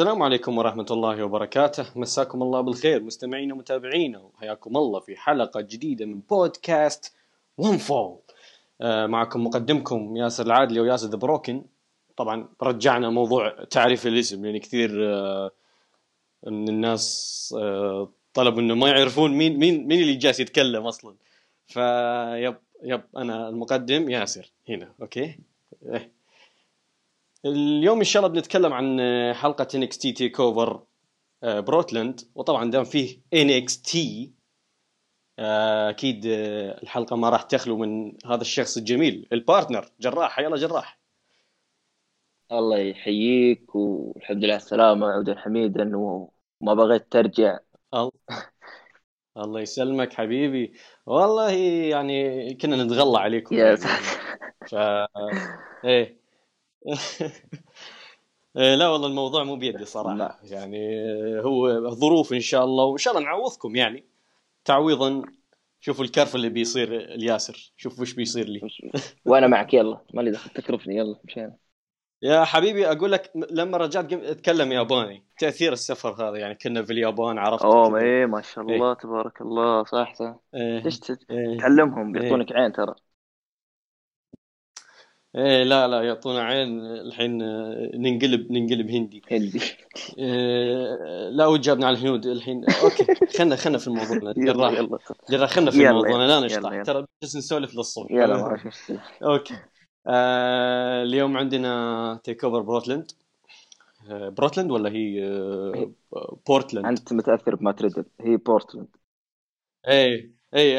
السلام عليكم ورحمة الله وبركاته، مساكم الله بالخير مستمعينا ومتابعينا، وحياكم الله في حلقة جديدة من بودكاست One Fall. معكم مقدمكم ياسر العادلي وياسر ذا بروكن. طبعا رجعنا موضوع تعريف الاسم، يعني كثير من الناس طلبوا انه ما يعرفون مين اللي جالس يتكلم اصلا. فيب انا المقدم ياسر هنا، اوكي. اليوم إن شاء الله بنتكلم عن حلقة NXT Take Over Portland، وطبعا دام فيه NXT أكيد الحلقة ما راح تخلو من هذا الشخص الجميل البارتنر جراح. حيا الله جراح، الله يحييك والحمد لله السلامة عودا حميدا، إنه ما بغيت ترجع. الله يسلمك حبيبي، والله يعني كنا نتغلى عليكم يا إيه. لا والله الموضوع مو بيدي صراحة، يعني هو ظروف إن شاء الله، وإن شاء الله نعوضكم يعني تعويضا. شوفوا الكرف اللي بيصير الياسر، شوفوا وش بيصير لي وأنا معك. يلا ما لي دخل، تكرفني يلا مشان يا حبيبي. أقول لك لما رجعت أتكلم ياباني، تأثير السفر هذا يعني كنا في اليابان عرفت. إيه ما شاء الله إيه. تبارك الله صح صح إيه. ليش تعلمهم بيعطونك عين ترى إيه. لا يعطونا عين الحين، ننقلب هندي. لا وجبنا على الهنود الحين، أوكي خلنا في الموضوع. يلا خلنا في الموضوع، لا نشطح ترى، بس نسولف للصوت. يلا أوكي. اليوم عندنا تيكوفر بورتلاند. بورتلاند ولا هي بورتلاند؟ أنت متأثر بما تريد، هي بورتلاند. إيه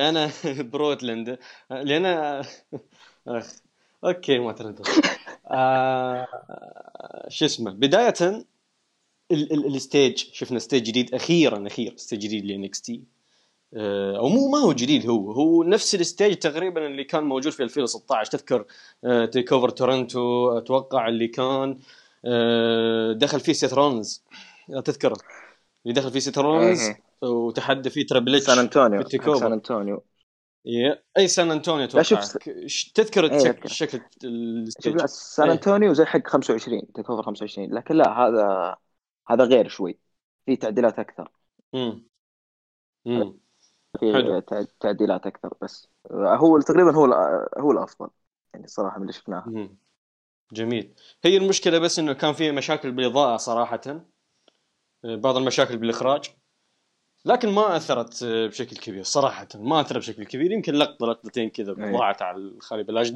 أنا بورتلاند لأن اوكي ما ترنت. شو اسمه، بدايه الستيج، شفنا ستيج جديد اخيرا ستيج جديد لنكستي، او مو ما هو جديد، هو نفس الستيج تقريبا اللي كان موجود في 2016. تذكر تيك اوفر تورنتو اتوقع اللي كان دخل فيه سيترونز، تذكر اللي دخل فيه سيترونز وتحدى فيه ترابليتش سان انطونيو اي سان أنطونيو اتوقع. تذكر الشكل الستيج سان أنطونيو زي حق 25 تيكوفر 25، لكن لا هذا غير شوي، في تعديلات اكثر. في تعديلات اكثر، بس هو تقريبا هو الافضل يعني صراحه من اللي شفناه. جميل. هي المشكله بس انه كان فيه مشاكل بالاضاءه صراحه، بعض المشاكل بالاخراج، لكن ما أثرت بشكل كبير صراحة، يمكن لقطتين كذا ضاعت على الخالي بلاش،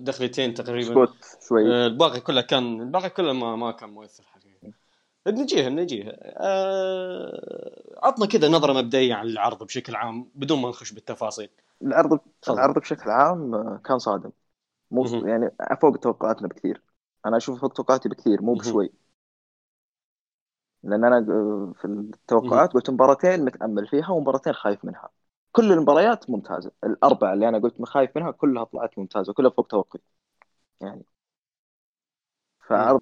دخلتين تقريبا شوي. الباقي كله ما كان مؤثر حقيقي. نجيها عطنا كذا نظرة مبدئية عن العرض بشكل عام بدون ما نخش بالتفاصيل. العرض بشكل عام كان صادم، مو يعني فوق توقعاتنا بكثير. أنا أشوف فوق توقعاتي بكثير، مو بشوي، لأن أنا في التوقعات قلت مباراتين متأمل فيها ومباراتين خايف منها. كل المباريات ممتازة، الأربعة اللي أنا قلت مخايف منها كلها طلعت ممتازة، كلها فوق توقعي يعني. فعرض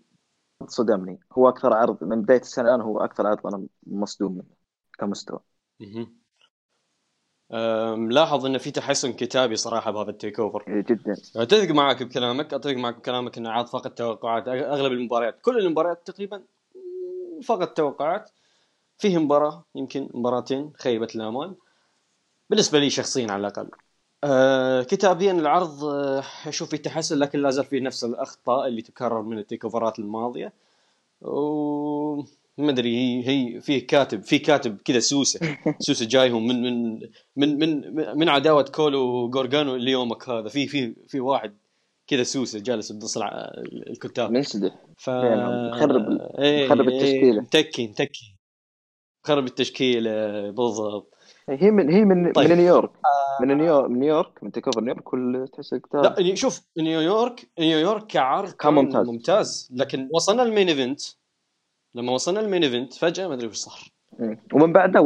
صدمني، هو أكثر عرض من بداية السنة الآن، هو أكثر عرض أنا مصدوم منه كمستوى. ملاحظ إن في تحسن كتابي صراحة بهذا التيك أوفر جدا. أتفق معك بكلامك إن عرض فقط توقعات، أغلب المباريات، كل المباريات تقريبا فقط توقعات. فيه مباراة يمكن مباراتين خيبة الأمان بالنسبة لي شخصيا على الأقل. كتابيا العرض أشوف فيه تحسن، لكن لازال فيه نفس الأخطاء اللي تكرر من التيكوفرات الماضية، وما أدري هي فيه كاتب كذا سوسة جايهم من عداوة كول وغورغانو ليومك هذا. في واحد كذا سوسه جالس بنص الكتاب منسدح، خرب التشكيله، خرب التشكيله بالضبط. هي من طيب. من نيويورك من تيكوفر نيويورك كل تحس الكتاب. لا شوف، نيويورك كعرض كان ممتاز، لكن لما وصلنا المين ايفنت فجاه ما ادري وش صار، ومن بعده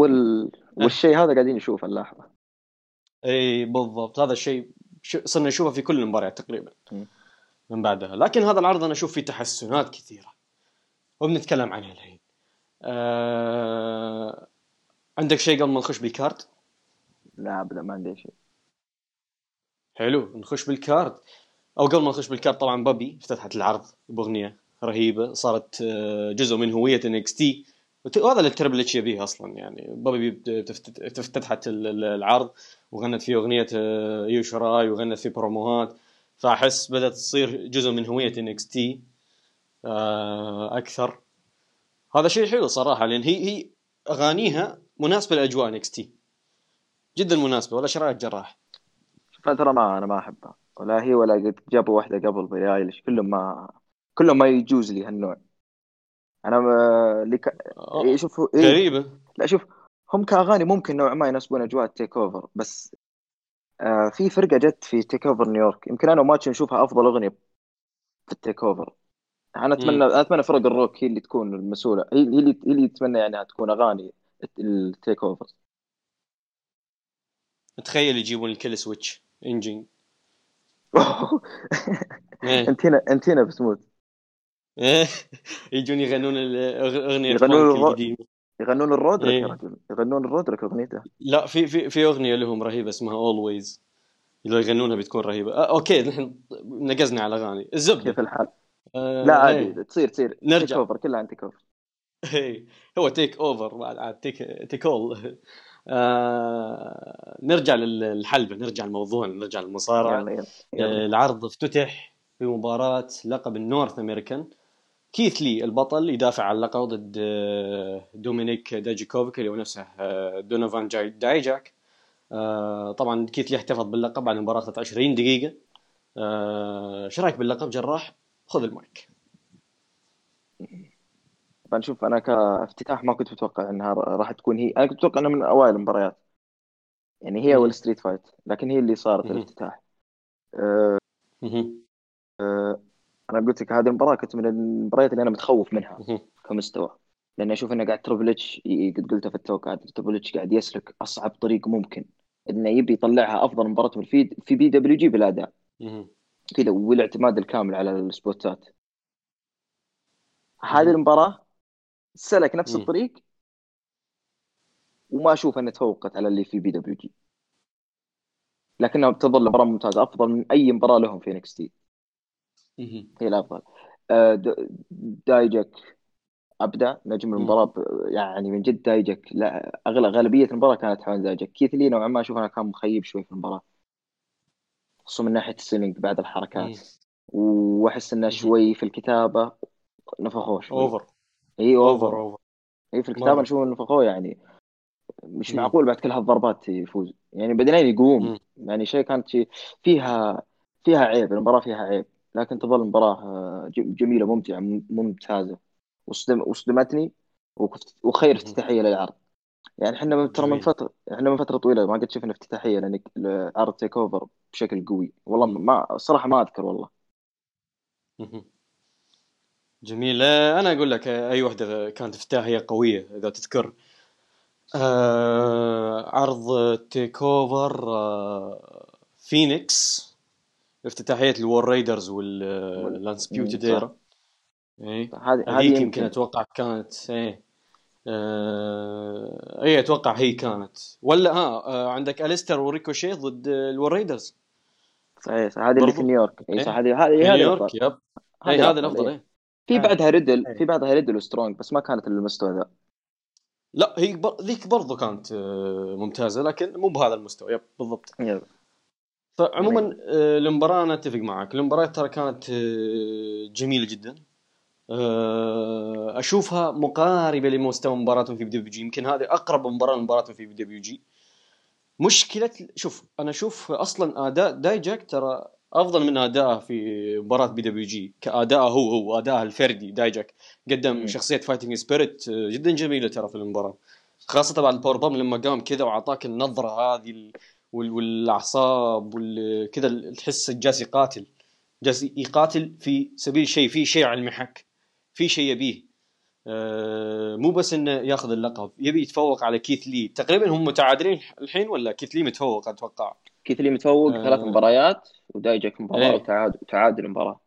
والشيء هذا قاعدين نشوفه نلاحظه. اي بالضبط، هذا الشيء صرنا نشوفها في كل المباريات تقريبا من بعدها. لكن هذا العرض أنا أشوف فيه تحسنات كثيرة وبنتكلم عنها الحين. عندك شيء قبل ما نخش بالكارد؟ لا أبدا ما عندي شيء. حلو، نخش بالكارد. أو قبل ما نخش بالكارد طبعا بابي افتتحت العرض بأغنية رهيبه، صارت جزء من هويه NXT، وهذا اللي التربل اتش يبيه اصلا. يعني بوبي افتتحت العرض وغنت فيه اغنيه يو شراي وغنت فيه بروموهات، فاحس بدات تصير جزء من هويه NXT اكثر. هذا شيء حلو صراحه، لان هي اغانيها مناسبه لاجواء NXT، جدا مناسبه. ولا شرايك جراح فترة ما انا ما احبها، ولا هي ولا قد جابوا واحده قبل بيايلش، كلهم ما يجوز لي هالنوع. انا شوف غريبه، لا شوف هم كاغاني ممكن نوع ما يناسبون اجواء التيك اوفر، بس في فرقه جت في تيك اوفر نيويورك يمكن انا وماتش نشوفها افضل اغنيه في التيك اوفر. انا اتمنى فرق الروك هي اللي تكون المسؤوله، هي اللي اتمنى يعني تكون اغاني التيك اوفر. تخيل يجيبون الكل سويتش انجين انتينا بسموت يجون يغنون الاغنيه القديمه، يغنون الرودريك يا رجل، يغنون الرودريك اغنيته. لا في اغنيه لهم رهيبه اسمها اولويز، لو يغنونها بتكون رهيبه. اوكي نحن نقزنا على اغاني الزبده، كيف الحال؟ لا عادي تصير تيك اوفر كلها عن تيك اوفر. هو تيك اوفر مع تيكول. نرجع للحلبة، نرجع للموضوع، نرجع للمصارعة. العرض افتتح بمباراة لقب النورث امريكان، كيث لي البطل يدافع عن اللقب ضد دومينيك دايجاكوفيك اللي هو نفسه دونوفان دايجاك. طبعا كيث لي احتفظ باللقب بعد المباراة 20 دقيقة. ايش رايك باللقب جراح؟ خذ المايك. بنشوف. انا كافتتاح ما كنت متوقع انها راح تكون هي، انا كنت متوقع انها من اوائل المباريات يعني هي والستريت فايت، لكن هي اللي صارت الافتتاح. انا قلت لك هذه المباراه كنت من المباريات اللي انا متخوف منها كمستوى، لاني اشوف انه قاعد تريبل اتش، قد قلتها في التوقعات، تريبل اتش قاعد يسلك اصعب طريق ممكن انه يبي يطلعها افضل مباراه من الفيد في بي دبليو جي بالاداء كذا والاعتماد الكامل على السبوتات. هذه المباراه سلك نفس الطريق، وما أشوف أنها تفوقت على اللي في بي دبليو جي، لكنها بتظل مباراة ممتازة، أفضل من أي مباراة لهم في NXT. هي الأفضل. دايجاك أبدع نجم المباراة، يعني من جد دايجاك. لا غالبية المباراة كانت حول دايجاك. كيث لي نوعا ما أشوف أنا كان مخيب شوي في المباراة، خصوصا من ناحية السيلينج بعد الحركات، وأحس أنه شوي في الكتابة نفخوه شوي. اوفر في الكتابه نشوف انفخوه، يعني مش معقول بعد كل هالضربات يفوز، يعني بدنيا يقوم. يعني شيء كانت فيها عيب المباراه، فيها عيب، لكن تظل مباراه جميله ممتعه ممتازه، وصدمتني وخير افتتاحيه للعرض. يعني احنا ترى من فتره طويله ما قد شفنا افتتاحيه لان عرض تيك اوفر بشكل قوي. والله ما الصراحه ما اذكر والله. جميل. أنا أقول لك أي وحدة كانت افتتاحية قوية إذا تذكر. عرض تيك أوفر فينيكس، افتتاحية الوار رايدرز واللانسبيوتد إيرا. هذيك يمكن أتوقع كانت أي أتوقع هي كانت ولا عندك أليستر وريكوشي ضد الوار رايدرز. صحيح هذه اللي في نيويورك. صح هذه نيويورك. يب هذه الأفضل. في بعدها ريدل، في بعدها ريدل وسترونج، بس ما كانت للمستوى ذا. لا هي ذيك برضو كانت ممتازة، لكن مو بهذا المستوى. يب بالضبط. فعموما المباراة أنا أتفق معك، المباراة ترى كانت جميلة جدا. أشوفها مقاربة لمستوى مباراتهم في دبليو جي، يمكن هذه أقرب مباراة لمباراتهم في دبليو جي. مشكلة شوف أنا أشوف أصلا أداء دايجاك ترى افضل من اداءه في مباراه بي دبليو جي كاداءه، هو اداءه الفردي. دايجاك قدم شخصيه فايتنج سبيريت جدا جميله ترى في المباراه، خاصه بعد الباور بام لما قام كذا وعطاك النظره هذه والاعصاب وكذا، تحس الجاس يقاتل، جاس يقاتل في سبيل شيء، في شيء على المحك، في شيء يبيه. مو بس انه ياخذ اللقب، يبي يتفوق على كيث لي. تقريبا هم متعادلين الحين، ولا كيث لي متفوق؟ اتوقع كيث لي متفوق 3 مباريات ودايجاك مباراة وتعادل مباراة.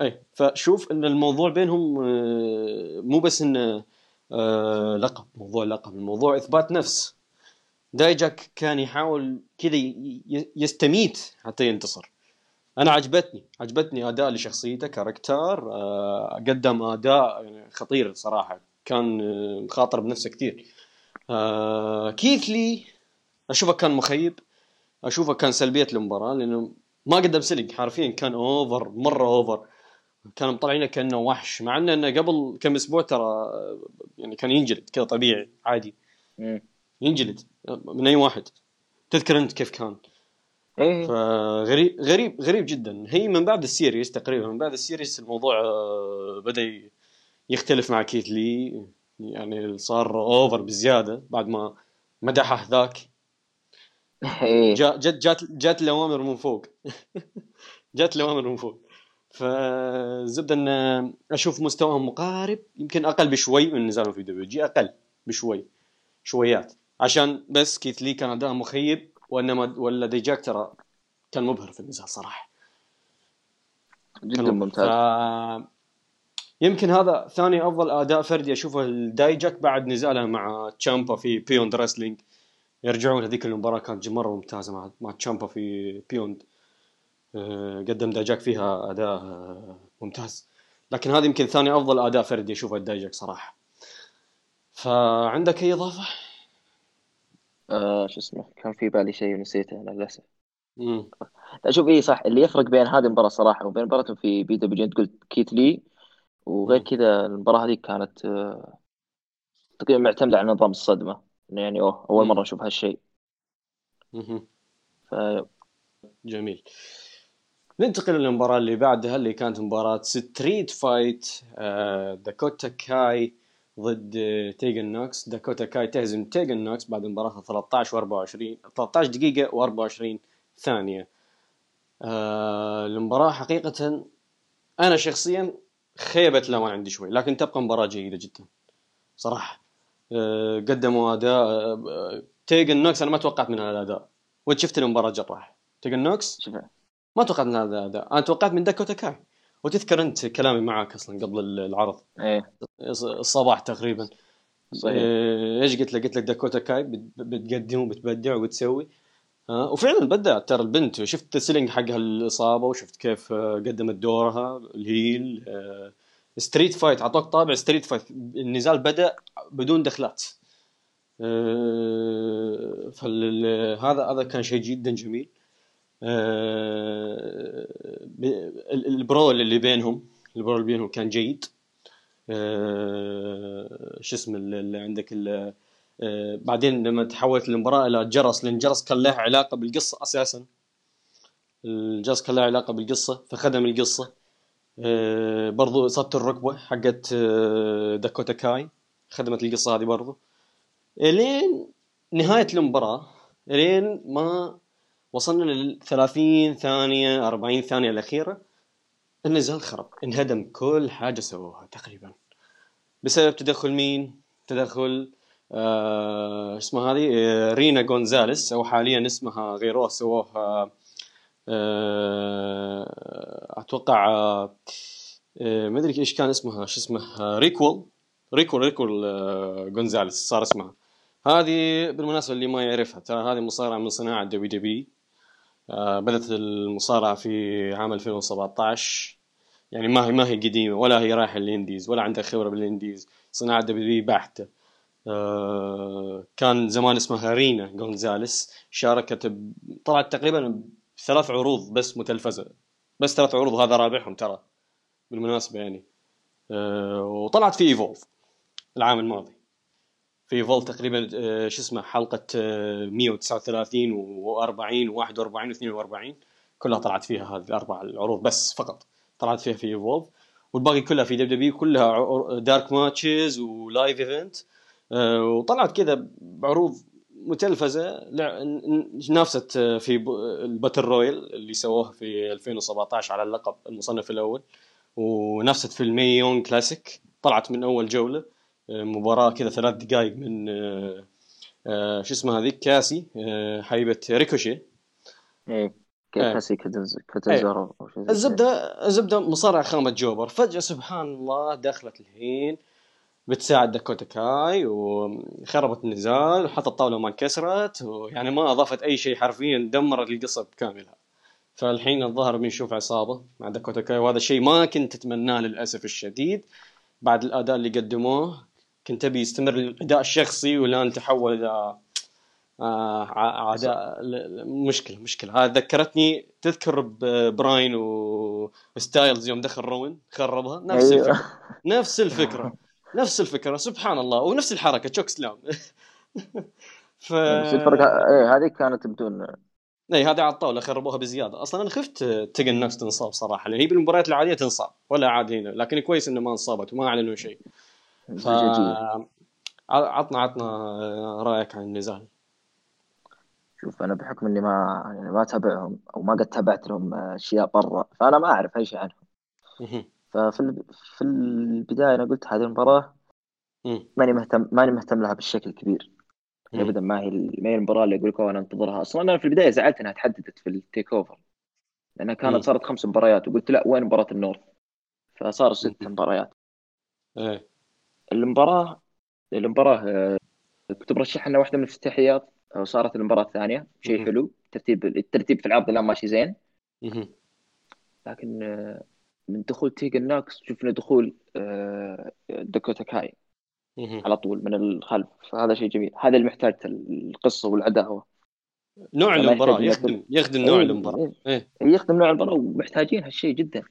اي فشوف ان الموضوع بينهم مو بس ان لقب، موضوع لقب، الموضوع اثبات نفس. دايجاك كان يحاول كذا يستميت حتى ينتصر، انا عجبتني اداء لشخصيته كاركتر، قدم اداء خطير صراحه، كان مخاطر بنفسه كثير. كيث لي اشوفه كان مخيب، اشوفه كان سلبيه المباراه لانه ما قدم سلق، حرفيا كان اوفر، مره اوفر، كان مطلعينه كانه وحش، مع انه قبل كم اسبوع ترى يعني كان ينجلد كذا طبيعي عادي، ينجلد من اي واحد، تذكر انت كيف كان. فغريب غريب غريب جدا. هي من بعد السيريز تقريبا، من بعد السيريز الموضوع بدا يختلف مع كيث لي، يعني صار اوفر بزياده بعد ما مدحه ذاك. جات الأوامر من فوق. جات الأوامر من فوق. فزبد ان اشوف مستواهم مقارب، يمكن اقل بشوي من نزالهم في دبليو جي، اقل بشوي شويات، عشان بس كيث لي كان اداء مخيب، وانما ولا ديجاك ترى كان مبهر في النزال صراحه، جدا ممتاز. يمكن هذا ثاني افضل اداء فردي اشوفه لدايجاك بعد نزاله مع تشامبا في بيوند رسلينج. يرجعون لهذيك المباراه كانت مره ممتازه مع تشامبا في بيوند، قدم دايجاك فيها اداء ممتاز، لكن هذا يمكن ثاني افضل اداء فردي اشوفه لدايجاك صراحه. فعندك اي اضافه؟ شو اسمه، كان في بالي شيء ونسيته انا للاسف. اشوف ايه صح اللي يفرق بين هذه المباراه صراحه وبين مباراتهم في بي دبليو جي، قلت كيث لي، وغير كذا المباراه هذيك كانت تقريبا معتمده على نظام الصدمه، يعني اول مره اشوف هالشيء. جميل، ننتقل للمباراه اللي بعدها اللي كانت مباراه ستريت فايت، داكوتا كاي ضد تيغن نوكس. داكوتا كاي تهزم تيغن نوكس بعد مباراة 13 دقيقة و24 ثانية. المباراة حقيقة أنا شخصيا خيبت لوان عندي شوي، لكن تبقى مباراة جيدة جدا صراحة. قدموا أداء تيغن نوكس أنا ما توقعت منها الأداء، وانت شفت المباراة جراح تيغن نوكس ما توقعت منها الأداء، أنا توقعت من داكوتا كاي، وتذكر أنت كلامي معك أصلاً قبل العرض الصباح تقريباً، إيش قلت لك داكوتا كاي بتقدم وبتبدع وبتسوي، وفعلاً بدأت ترى البنت، شفت سيلينج حقها الإصابة، وشفت كيف قدمت دورها الهيل. ستريت فايت عطوك طابع ستريت فايت، النزال بدأ بدون دخلات، فهذا كان شيء جداً جميل. البرول اللي بينهم كان جيد. شو اسمه اللي عندك بعدين لما تحولت المباراه الى جرس، لان الجرس كان له علاقه بالقصه اساسا، الجرس كان له علاقه بالقصه فخدم القصه. برضو اصابه الركبه حقت داكوتا كاي خدمت القصه هذه برضو، الين نهايه المباراه، الين ما وصلنا لل30 ثانية 40 ثانية الأخيرة، النزال خرب، انهدم كل حاجة سووها تقريبا، بسبب تدخل مين؟ تدخل اسمها هذه رينا غونزاليس، أو حاليا اسمها غيروها، سووها أتوقع ما أدري إيش كان اسمها، شو اسمها، ريكول غونزاليس صار اسمها. هذه بالمناسبة اللي ما يعرفها ترى هذه مصارعة من صناعة WWE، بدأت المصارعة في عام 2017، يعني ما هي قديمة ولا هي رايحة للإنديز ولا عندها خبرة بالإنديز، صناعة WWE بحتة. كان زمان اسمها رينا غونزاليس، شاركت طلعت تقريبا ب3 عروض بس متلفزة، بس 3 عروض هذا رابعهم ترى بالمناسبة يعني. وطلعت في إيفولف العام الماضي، في فول تقريبا شو اسمه حلقه 139 و40 و41 و42 كلها طلعت فيها، هذه الاربع العروض بس فقط طلعت فيها في فول، والباقي كلها في WWE، كلها دارك ماتشز ولايف ايفنت، وطلعت كذا بعروض متلفزه نافست في الباتل رويال اللي سووها في 2017 على اللقب المصنف الاول، ونافست في المي يونغ كلاسيك، طلعت من اول جوله مباراة كذا 3 دقائق من شو اسمها هذيك كاسي، حبيبة ريكوشي، كاسي كتنزر. الزبدة مصارعة خامة جوبر، فجأة سبحان الله دخلت الحين بتساعد داكوتا كاي، وخربت النزال وحطت الطاولة وما انكسرت، ويعني ما أضافت أي شيء، حرفيا دمرت القصة بكاملها. فالحين الظهر بنشوف عصابة مع داكوتا كاي، وهذا شيء ما كنت أتمناه للأسف الشديد بعد الأداء اللي قدموه. كنت أبي يستمر الأداء الشخصي والآن تحول إلى عداء. مشكلة هذا ذكرتني، تذكر براين وستايلز يوم دخل روين خربها، نفس الفكرة نفس الفكرة سبحان الله، ونفس الحركة تشوك سلام. ف هذه كانت بدون اي، هذه على الطاولة خربوها بزيادة. اصلا انا خفت تيغن نوكس تنصاب صراحة، لان هي بالمباريات العادية تنصاب ولا عاد هنا، لكن كويس انه ما انصابت وما اعلنوا شيء. ف... عطنا رايك عن النزال. شوف انا بحكم اني ما تابعهم او ما قد تابعت لهم اشياء برا، فانا ما اعرف اي شيء عنهم. ففي البدايه انا قلت هذه المباراه ماني مهتم لها بالشكل الكبير ابدا. ما هي المباراه اللي اقول لكم انا انتظرها اصلا. انا في البدايه زعلت انها تحددت في التيك اوفر، لانها كانت صارت 5 مباريات، وقلت لا وين مباراه النورث، فصار 6 مباريات. المباراه كنت برشح انها واحده من الافتتاحيات، صارت المباراة الثانية. شيء حلو، الترتيب في العرض الآن ماشي زين. لكن من دخول تيغان نوكس شفنا دخول داكوتا كاي على طول من الخلف، فهذا شيء جميل. هذا اللي محتاج القصة والعداوة، نوع المباراة يخدم نوع المباراة، يخدم نوع المباراة، ومحتاجين هالشيء جدا.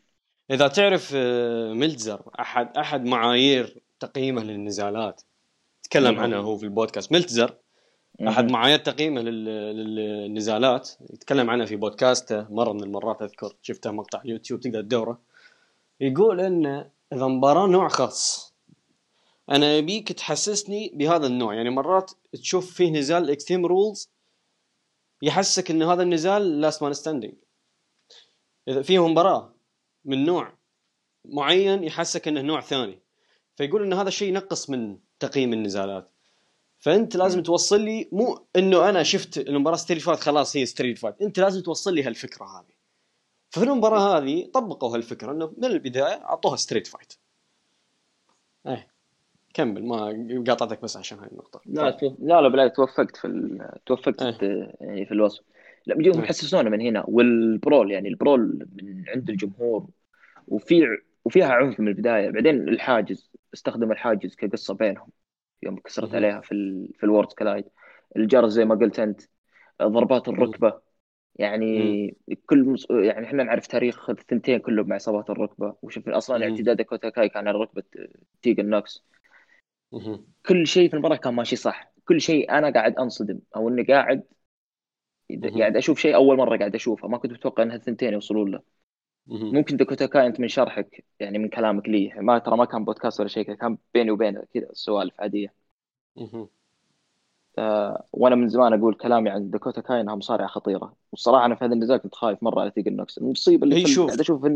إذا تعرف ملتزر أحد معايير تقييمه للنزالات تكلم عنه هو في البودكاست. ملتزر أحد معايير تقييمه للنزالات يتكلم عنها في بودكاسته مرة من المرات، أذكر شفته مقطع يوتيوب تقدر تدوره. يقول إن إذا مباراة نوع خاص، أنا أبيك تحسسني بهذا النوع. يعني مرات تشوف فيه نزال إكستريم رولز يحسك إن هذا النزال لاست مان ستاندينج، إذا فيه مباراة من نوع معين يحسك إنه نوع ثاني، فيقول إن هذا الشيء ينقص من تقييم النزالات. فأنت لازم توصل لي، مو إنه أنا شفت المباراة ستريت فايت خلاص هي ستريت فايت، أنت لازم توصل لي هالفكرة هذه. ففي المباراة هذه طبقوا هالفكرة، إنه من البداية عطوها ستريت فايت. إيه كمل، ما قاطعتك بس عشان هاي النقطة. لا بالعكس توفقت توفقت يعني في الوصف. لا بيجيهم يحسسونا من هنا، والبرول يعني البرول من عند الجمهور، وفيها عنف من البداية. بعدين الحاجز، استخدم الحاجز كقصة بينهم يوم كسرت عليها في الورد كلايد. الجرس زي ما قلت انت، ضربات الركبه يعني يعني احنا نعرف تاريخ الثنتين كله مع اصابات الركبه، وشفنا اصلا اعتداد كوتاكاي كان على ركبه تيغان نوكس. كل شيء في المباراه كان ماشي صح، كل شيء. انا قاعد انصدم او اني قاعد اشوف شيء اول مره قاعد اشوفه، ما كنت متوقع ان هالثنتين يوصلون له. ممكن داكوتا كاي انت من شرحك يعني من كلامك لي، ما كان بودكاست ولا شيء، كان بيني وبينه كذا سوالف عاديه. وانا من زمان اقول كلامي عن داكوتا كاي انها مصارعه خطيره، والصراحه انا في هذا النزال كنت خايف مره على تيغان نوكس. المصيبه اللي قاعد اشوف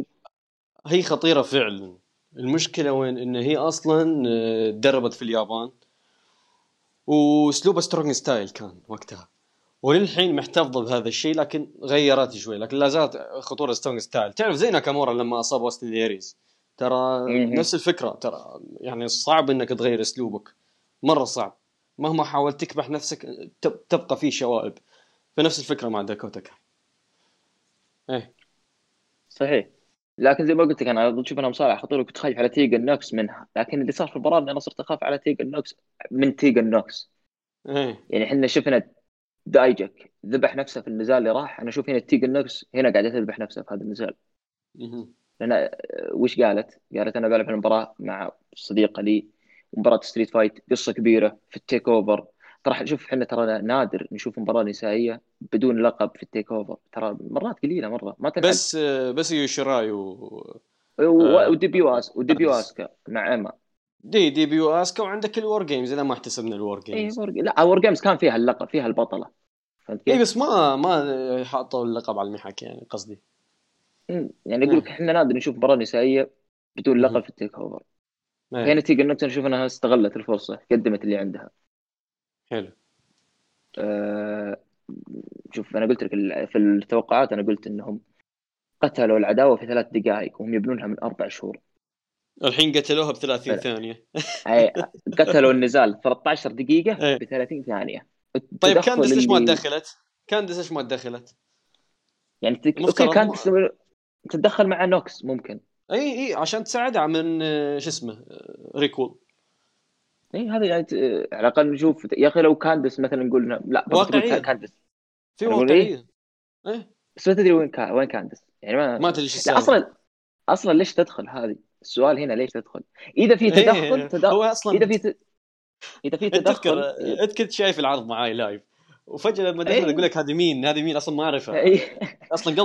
هي خطيره فعلا. المشكله وين ان هي اصلا تدربت في اليابان، واسلوب سترونج ستايل كان وقتها، وللحين محتفظة بهذا الشيء، لكن غيرت شوي، لكن لا زالت خطورة ستونج ستايل. تعرف زي ناكامورا لما أصاب وستن ديريز، ترى نفس الفكرة، ترى يعني صعب إنك تغير أسلوبك، مرة صعب مهما حاولت تكبح نفسك تبقى فيه شوائب. فنفس الفكرة مع داكوتا كاي. إيه صحيح، لكن زي ما قلت لك أنا أشوف أنا مصارع خطير، كنت خايف على تيغان نوكس منها، لكن اللي صار في المباراة أنا صرت أخاف على تيغان نوكس من تيغان نوكس. يعني إحنا شفنا دايجك ذبح نفسه في النزال اللي راح، أنا أشوف هنا تيغان نوكس هنا قاعدة تذبح نفسها في هذا النزال. لأن وش قالت أنا بلعب المباراة مع صديقة لي، مباراة ستريت فايت قصة كبيرة في التيك أوفر. ترى نشوف إحنا ترى نادر نشوف مباراة نسائية بدون لقب في التيك أوفر، ترى مرات قليلة مرة ما تنحل. بس يوشراي وديبيو أسكا مع إما دي بيو اسكا، وعندك الوار جيمز اذا ما احتسبنا الوار جيمز. لا الوار جيمز كان فيها اللقب، فيها البطله، فهمت كيف؟ بس ما حاطوا اللقب على المحك، يعني قصدي يعني اقول لك احنا نادر نشوف مباراه نسائيه بدون لقب في التيك اوفر. هنا تيغان نوكس نشوف انها استغلت الفرصه، قدمت اللي عندها حلو. شوف انا قلت لك في التوقعات، انا قلت انهم قتلوا العداوه في 3 دقائق وهم يبنونها من 4 شهور، الحين قتلوها ب 30 ثانية. أي قتلوا النزال 13 دقيقة ب 30 ثانية. طيب كاندس ليش ما دخلت؟ يعني اوكي كانت تتدخل مع نوكس ممكن اي عشان تساعدها من شو اسمه ريكول. اي هذا يعني على الاقل نشوف يا اخي لو كاندس مثلا نقول لا واقعية كاندس في واقعية ايه بس ما تدري وين كاندس يعني ما تدري ايش السالفة اصلا ليش تدخل هذه السؤال هنا ليش تدخل اذا في تدخل إيه. هو اصلا اذا في تدخل انت كنت شايف العرض معاي لايف وفجأة لما دخل اقول لك هذه مين اصلا ما اعرفها اصلا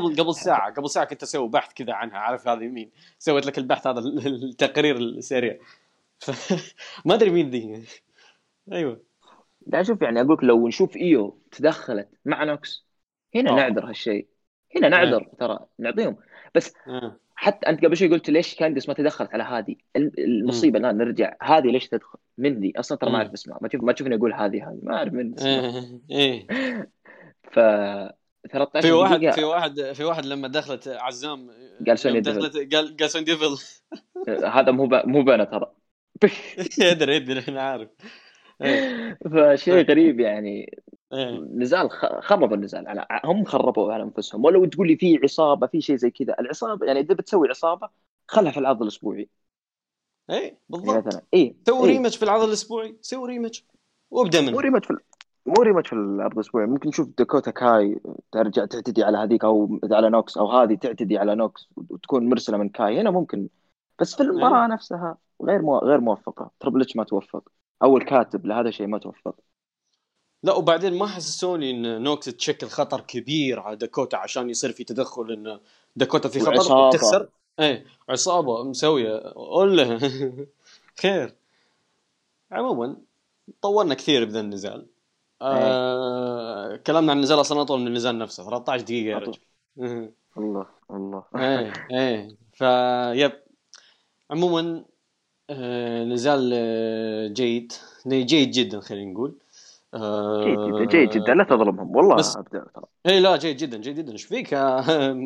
قبل ساعة كنت اسوي بحث كذا عنها عارف هذه مين سويت لك البحث هذا التقرير السريع ما ادري مين ذي ايوه دا اشوف يعني اقول لك لو نشوف ايو تدخلت مع نوكس هنا نعذر هالشيء هنا نعذر ترى نعطيهم بس حتى انت قبل شوي قلت ليش كانديس ما تدخلت على هذه المصيبه الان نرجع هذه ليش تدخل من دي اصلا ترى ما اعرف اسمها ما تشوفني اقول هذه ما اعرف من اسمها ايه ف 13 في واحد لما دخلت عزام قال سوني دخلت قال سوني ديفل هذا مو بنا ترى ادري انا عارف فشيء غريب يعني نزال خرب النزال على هم خربوا على انفسهم ولو تقول لي في عصابه في شيء زي كذا العصابه يعني اذا بتسوي عصابه خلها في العرض الاسبوعي اي بالضبط مثلا اي سوي ريماتش في العرض الاسبوعي سوي ريماتش وابدا منه مو ريماتش في العرض الاسبوعي ممكن نشوف داكوتا كاي ترجع تعتدي على هذيك او على نوكس او هذه تعتدي على نوكس وتكون مرسله من كاي هنا ممكن بس في المباراه نفسها غير موفقه تريبل اتش ما توفق اول كاتب لهذا الشيء ما توفق لا وبعدين ما حسسوني ان نوكس تشكل خطر كبير على داكوتا عشان يصير في تدخل ان داكوتا في خطر تخسر ايه عصابه مسويه اقول له خير عموما طولنا كثير بذا النزال كلامنا عن النزال اصلا اطول من النزال نفسه 13 دقيقه يا رجل الله ايه فيب عموما نزال جيد جدا خلينا نقول جيد جدا لا تظلمهم والله ابدع ترى اي لا جيد جدا ايش فيك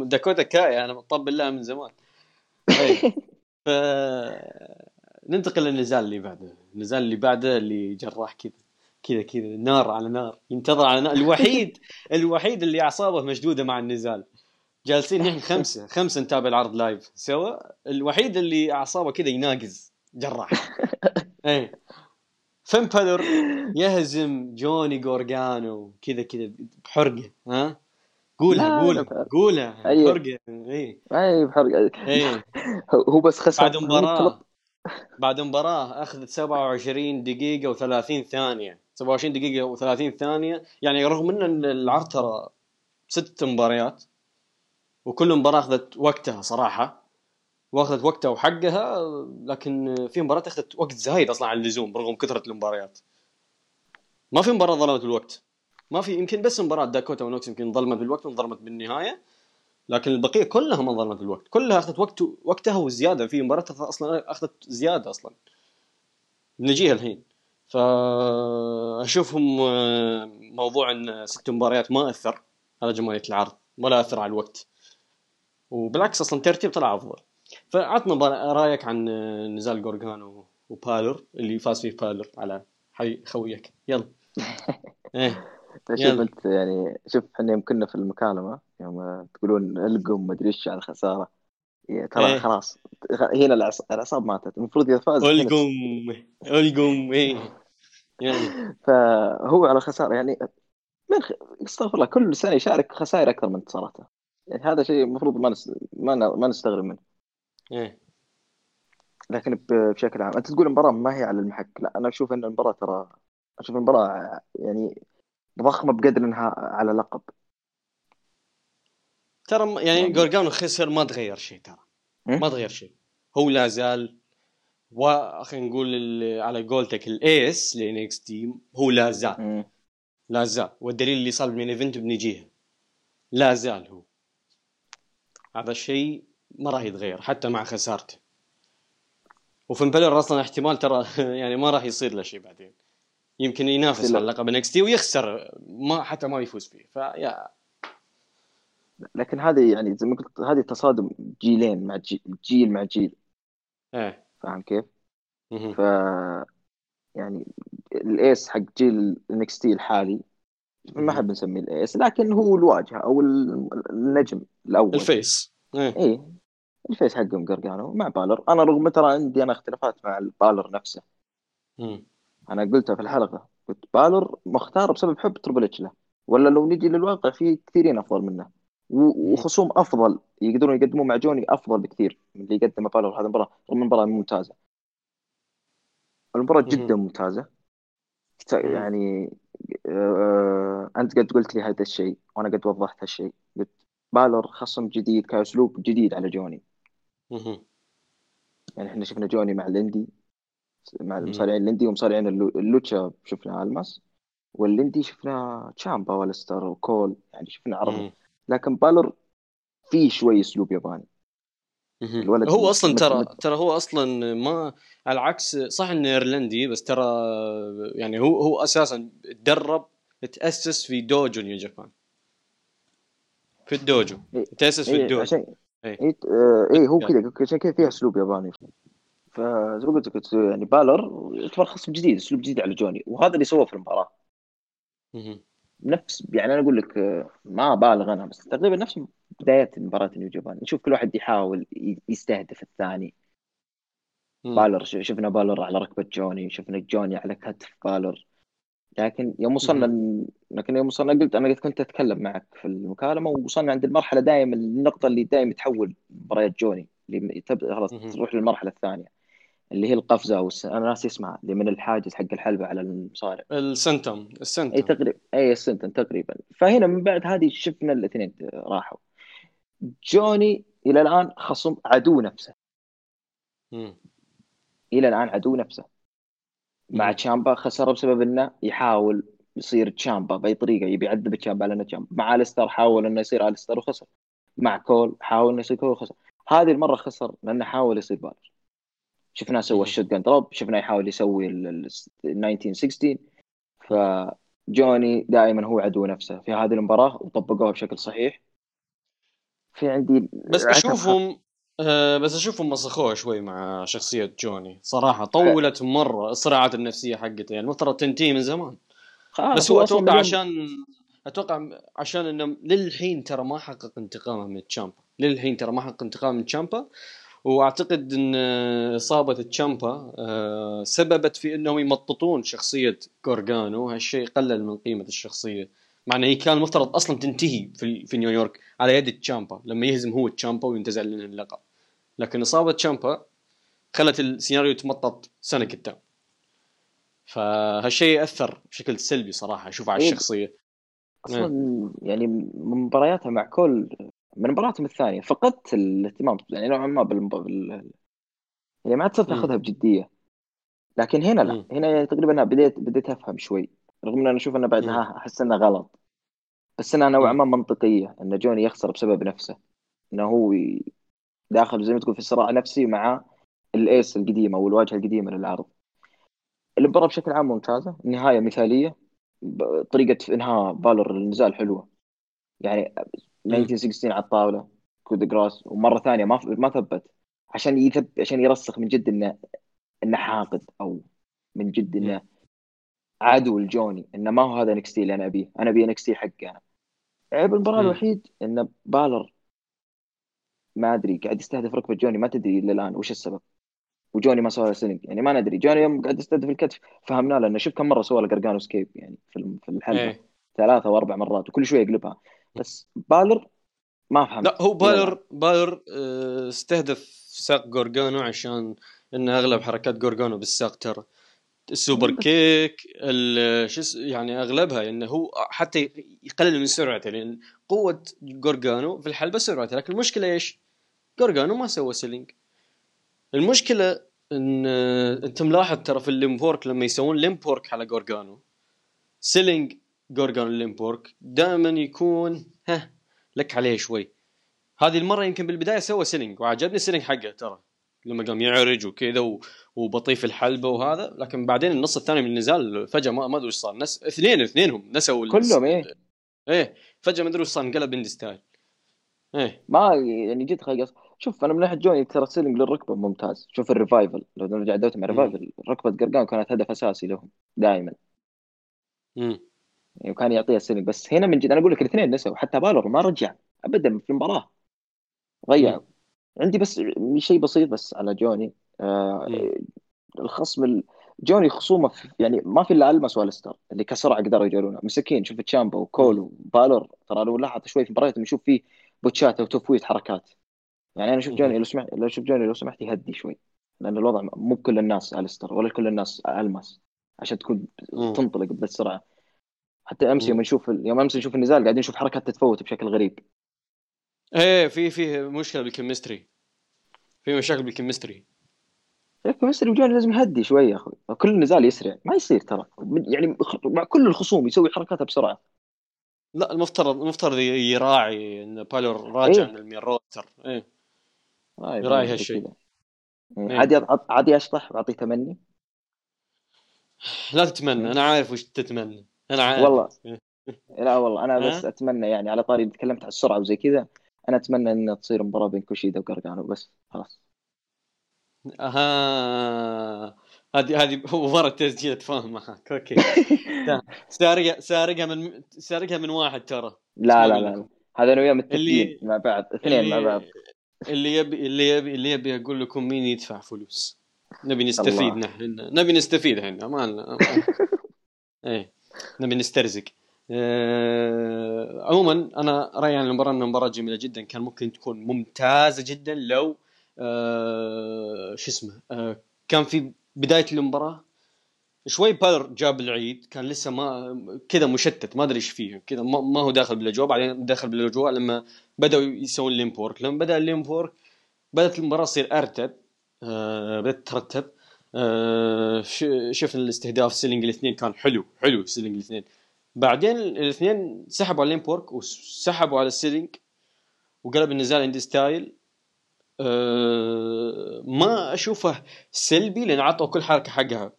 داكوتا كاي انا مطبل لها من زمان اي ننتقل للنزال اللي بعده اللي جراح كذا نار على نار ينتظر على نار الوحيد اللي اعصابه مشدوده مع النزال جالسين نحن خمسة نتابع العرض لايف سوا الوحيد اللي اعصابه كذا يناقز جراح اي فين بالور يهزم جوني غورغانو كذا بحرقه ها قولها بحرقه اي بحرقه اي هو بس خسر بعد مباراة اخذت 27 دقيقة و30 ثانية 27 دقيقة و30 ثانية يعني رغم ان العرض ترى 6 مباريات وكل مباراة اخذت وقتها صراحة واخذت وقتها وحقها لكن في مباريات اخذت وقت زايد اصلا عن اللزوم رغم كثرة المباريات ما في مباراة ظلمت الوقت ما في يمكن بس مباراة داكوتا ونوكس يمكن ظلمت بالوقت وانظلمت بالنهاية لكن البقية كلها ما ظلمت الوقت كلها اخذت وقتها وزيادة في مباراة اصلا اخذت زيادة اصلا نجيها الحين فاشوفهم موضوع ان 6 مباريات ما اثر على جمالية العرض ولا اثر على الوقت وبالعكس اصلا ترتيب طلع افضل فاعطنا رايك عن نزال غورغانو وبالور اللي فاز فيه بالور على حي خويك يلا شوف انت يعني شوف احنا يمكننا في المكالمه يوم تقولون القم ما ادري ايش على الخساره ترى خلاص هنا الاعصاب ماتت المفروض اذا فاز القم يعني فهو على خساره يعني استغفر الله كل سنه يشارك خسائر اكثر من انتصاراته يعني هذا شيء المفروض ما نستغرب منه لكن بشكل عام انت تقول المباراه ما هي على المحك لا انا اشوف ان المباراه ترى اشوف المباراه يعني ضخمه بقدر انها على لقب ترى يعني غورغانو خسر ما تغير شيء هو لا زال خلينا نقول على قولتك الايس لانكس تيم هو لا زال والدليل اللي صار من ايفنت بنجيها لا زال هو هذا الشيء ما راح يتغير حتى مع خسارته وفين بالور اصلا احتمال ترى يعني ما راح يصير له شيء بعدين يمكن ينافس على لقب NXT ويخسر ما حتى ما يفوز فيه فيا لكن هذه يعني زي ما قلت هذه تصادم جيلين مع جيل مع جيل فاهم كيف ف يعني الايس حق جيل NXT الحالي ما حب نسميه الايس، لكن هو الواجهه او النجم الاول، الفيس. ايه الفيس حقهم غارغانو مع بالر. انا رغم ترى عندي انا اختلافات مع بالر نفسه. انا قلتها في الحلقه، قلت بالر مختار بسبب حب تربل اتش له، ولا لو نجي للواقع في كثيرين افضل منه وخصوم افضل يقدرون يقدموا مع جوني افضل بكثير من اللي قدمه بالر. هذه المباراه رغم المباراه ممتازه، المباراه جدا ممتازه يعني. انت قد قلت لي هذا الشيء وانا قد وضحت هالشيء، قلت بالر خصم جديد كاسلوب جديد على جوني. يعني احنا شفنا جوني مع الاندي، مع المصارعين الاندي ومصارعين اللوتشا، شفنا الماس والاندي، شفنا تشامبا والستر وكول، يعني شفنا عرض. لكن بالر فيه شوي اسلوب ياباني. هو اصلا ترى هو اصلا ما على العكس، صح انه ايرلندي، بس ترى يعني هو اساسا تدرب، تاسس في دوجو نيو جابان، في الدوجو تاسس في الدوجو. عشان اي هو كذا، عشان كذا فيه اسلوب ياباني. فزي ما قلت يعني بالر يعتبر خصم جديد، اسلوب جديد على جوني، وهذا اللي سواه في المباراه. نفس يعني انا اقول لك ما بالغ انا، بس تقريبا نفس بدايه مباراه نيو جابان، نشوف كل واحد يحاول يستهدف الثاني. بالر شفنا بالر على ركبه جوني، شفنا جوني على كتف بالر. لكن يوم وصلنا قلت انا كنت اتكلم معك في المكالمه، ووصلنا عند المرحله دائما النقطه اللي دائما تحول مباريات جوني، اللي خلاص تروح للمرحله الثانيه اللي هي القفزه، انا ناس اسمها اللي من الحاجز حق الحلبه على المصارع، السنتم اي تقريبا، اي السنتم تقريبا. فهنا من بعد هذه شفنا الاثنين راحوا. جوني الى الان خصم عدو نفسه، الى الان عدو نفسه. مع تشامبا خسر بسبب انه يحاول يصير تشامبا باي طريقه، يبي يعذب تشامبا لانه تشامبا. مع الستر حاول انه يصير الستر وخسر، مع كول حاول انه يصير كول وخسر. هذه المره خسر لانه حاول يصير بالر. شفناه سوى الشوتجن دروب، شفناه يحاول يسوي ال 1916. فجوني دائما هو عدو نفسه في هذه المباراة، وطبقوها بشكل صحيح. في عندي بس اشوفهم مسخوها شوي مع شخصية جوني صراحة، طولت مرة الصراعات النفسية حقته، يعني مفترض تنتهي من زمان. بس هو اتوقع عشان انه للحين ترى ما حقق انتقامه من تشامبا، واعتقد ان اصابه تشامبا سببت في انهم يمططون شخصيه غارغانو. هالشيء قلل من قيمه الشخصيه، مع ان هي كان المفترض اصلا تنتهي في نيويورك على يد تشامبا لما يهزم هو تشامبا وينتزع منه اللقب. لكن اصابه تشامبا خلت السيناريو يتمطط سنه قدام، فهالشيء اثر بشكل سلبي صراحه اشوف على الشخصيه اصلا. يعني مبارياتها مع كل من مباراتهم الثانية فقدت الاهتمام، يعني نوعا ما يعني ما تصير تاخذها بجدية. لكن هنا لا، هنا تقريبا أنا بديت أفهم شوي، رغم أن أنا أشوف أنه بعدها أحس أنه غلط، بس أنا نوعا ما منطقية أن جوني يخسر بسبب نفسه، أنه هو داخل زي ما تقول في صراع نفسي مع الإيس القديمة والواجهة القديمة للعرض. المباراة بشكل عام ممتازة، النهاية مثالية، طريقة إنهاء بالر النزال حلوة، يعني 1916 على الطاوله كود جراس، ومره ثانيه ما ثبت عشان يرسخ من جد انه حاقد، او من جد انه عدو الجوني، انه ما هو هذا NXT اللي انا ابيه، انا ابي NXT حقي انا. عيب المباراه الوحيد ان بالر ما ادري قاعد يستهدف ركبه جوني، ما تدري الا الان وش السبب، وجوني ما سوى سينج، يعني ما ندري. جوني يوم قاعد يستهدف الكتف فهمنا لانه شوف كم مره سوى له غارغانو سكيب يعني في الحلبه 3 و4 مرات، وكل شويه يقلبها. بس بالر ما فهمت. لا هو بالر استهدف ساق غارغانو عشان ان اغلب حركات غارغانو بالساق، ترى السوبر كيك يعني اغلبها، انه يعني هو حتى يقلل من سرعته، لان قوه غارغانو في الحلبه سرعته. لكن المشكله ايش؟ غارغانو ما سوى سيلينج. المشكله ان انت ملاحظ ترى في الليمبورك لما يسوون ليمبورك على غارغانو، سيلينج غارغانو ليمبورك دائما يكون لك عليه شوي. هذه المره يمكن بالبدايه سوى سيلينج، وعجبني السيلينج حقه ترى لما قام يعرج وكذا وبطيف الحلبه وهذا. لكن بعدين النص الثاني من النزال فجاه ما ادري ايش صار، ناس اثنينهم نسوا كلهم ايه فجاه ما ادري ايش صار، انقلب اندي ستايل. ما يعني جد خلاص. شوف انا من ناحيه جوني ترى السيلينج للركبه ممتاز، شوف الريفايفل لو نرجع دوت مع الريفايفل، ركبه غارغانو كانت هدف اساسي لهم دائما. يعني وكان يعطيها السلك. بس هنا من جد انا اقول لك الاثنين نسوا، حتى بالور ما رجع ابدا في المباراه، غير عندي بس شيء بسيط بس على جوني. الخصم جوني خصومه يعني ما في الا المس والستر اللي كسرعه قدروا يجلونه مسكين. شوف تشامبا وكول وبالور، ترى لو لاحظت شوي في مبارياتهم يشوف فيه بوتشات وتفويت حركات. يعني انا اشوف جوني لو سمحت يهدي شوي، لان الوضع مو بكل الناس الستر ولا كل الناس المس عشان تكون تنطلق بالسرعه. حتى امس يوم امس نشوف النزال قاعدين نشوف حركات تتفوت بشكل غريب. ايه في مشكله بالكيمستري، في مشاكل بالكيمستري. الكيمستري وجوني لازم يهدي شويه يا اخوي، كل نزال يسرع ما يصير ترى، يعني مع كل الخصوم يسوي حركاتها بسرعه. لا المفترض يراعي ان بالور راجع من المين روستر. ايه يراعي هالشيء. عادي اشطح واعطيه تمني. لا تتمنى، انا عارف وش تتمنى، انا عارف والله. لا والله انا بس اتمنى يعني على طاري تكلمت على السرعه وزي كذا، انا اتمنى ان تصير مباراه بين كوشيدا وغارغانو بس خلاص. هذه مباراه تسجيل، تفاهم معك. اوكي سارقها من واحد ترى. لا هذا انا وياه متفقين مع بعض، اثنين مع بعض. اللي يبي يقول لكم مين يدفع فلوس، نبي نستفيد هنا ما لنا. ايه نبي نسترزق. عموما انا رايي عن المباراه انها مباراه جميله جدا، كان ممكن تكون ممتازه جدا لو كان في بدايه المباراه شوي بالر جاب العيد، كان لسه ما كذا مشتت، ما ادري ايش فيه كذا، ما هو داخل بالاجواء، بعدين داخل بالاجواء لما بداوا يسوون الليمبورك. لما بدا الليمبورك بدات المباراه تصير ارتب، بدات ترتب. شفنا الاستهداف سيلينج الاثنين كان حلو سيلينج الاثنين، بعدين الاثنين سحبوا على الليمبورك وسحبوا على السيلينج وقلب النزال عند ستايل. ما اشوفه سلبي لان عطوا كل حركه حقها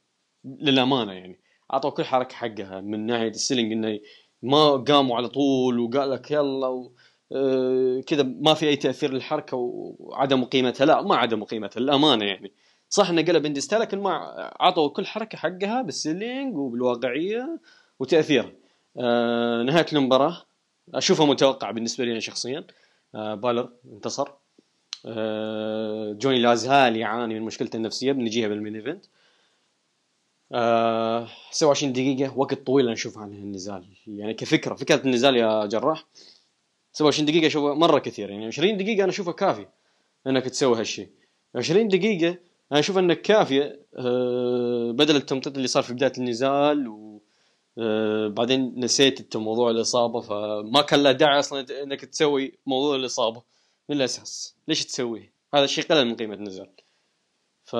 للامانه، يعني عطوا كل حركه حقها من ناحيه السيلينج، انه ما قاموا على طول وقال لك يلا كذا، ما في اي تاثير للحركه وعدم قيمتها. لا ما عدم قيمتها للامانه، يعني صح انه قلب عند ستايل لكن ما عطوا كل حركه حقها بالسيلينج وبالواقعيه وتاثير. نهايه المباراه اشوفها متوقعه بالنسبه لي انا شخصيا، بالر انتصر. جوني لازال يعاني من مشكلته النفسيه، بنجيها بالمين ايفنت. 27 دقيقه وقت طويل نشوف عن النزال، يعني كفكره فكره النزال يا جراح 27 دقيقه شوفها مره كثير، يعني 20 دقيقه انا اشوفها كافيه انك تسوي هالشيء. 20 دقيقه انا اشوف انك كافيه بدل التمطيط اللي صار في بدايه النزال. بعدين نسيت موضوع الاصابه، فما كان له داعي اصلا انك تسوي موضوع الاصابه من الاساس، ليش تسويه؟ هذا الشيء قلل من قيمه النزال. ف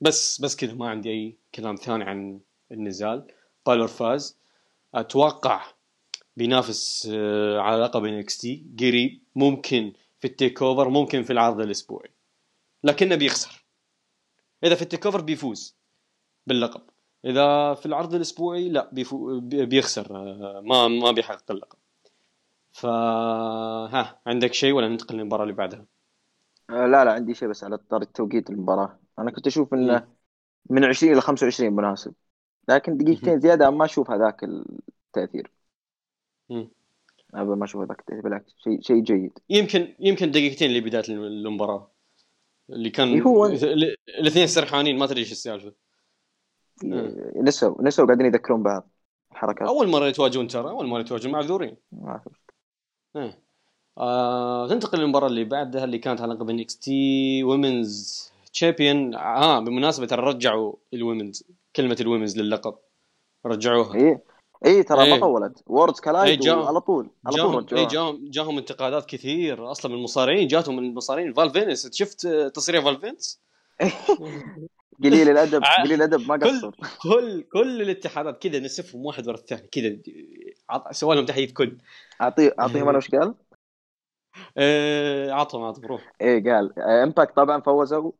بس كذا ما عندي اي كلام ثاني عن النزال. بالور فاز، اتوقع بينافس على لقب NXT قريب، ممكن في التيك اوفر، ممكن في العرض الاسبوعي، لكنه بيخسر. اذا في التيك اوفر بيفوز باللقب، اذا في العرض الاسبوعي لا بيخسر، ما بيحقق اللقب. ف ها عندك شيء ولا ننتقل للمباراه اللي بعدها؟ لا عندي شيء بس على طار التوقيت المباراه. انا كنت اشوف انه من 20 الى 25 مناسب، لكن دقيقتين زياده ما اشوف هذاك التاثير. ما اشوف هذاك التاثير، بالعكس شيء جيد. يمكن دقيقتين لبدايه المباراه اللي كان الاثنين سرحانين، ما تدري ايش السالفه. نسوا قاعدين يذكرون بعض الحركات. اول مره يتواجهون معذورين. تنتقل للمباراه اللي بعدها اللي كانت على لقب NXT Women's Champion. بمناسبه رجعوا الويمنز، كلمه الويمنز لللقب رجعوها. اي ترى ما طولت وورد كلايد على طول جاهم انتقادات كثير اصلا من المصارعين، جاتهم من المصارعين. فالفينس، شفت تصريح فالفينس؟ قليل الادب ما قصر. كل الاتحادات كذا نسفهم واحد ورا الثاني كذا، سوى لهم تحديد كل. اعطيهم انا وش قال؟ عطهم روح. قال امباكت طبعا فوزوا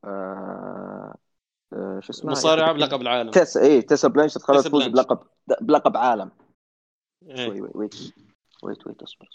شو اسمه مصارعه بلقب العالم. تيسا بلانش تخلص تفوز بلقب عالم. ويت اصبر.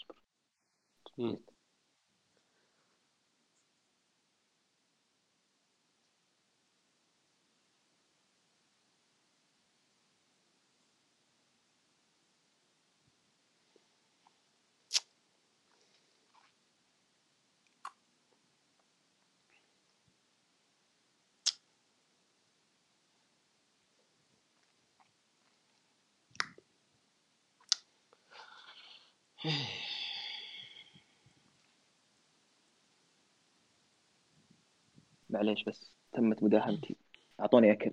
معليش بس تمت مداهمتي، اعطوني اكل.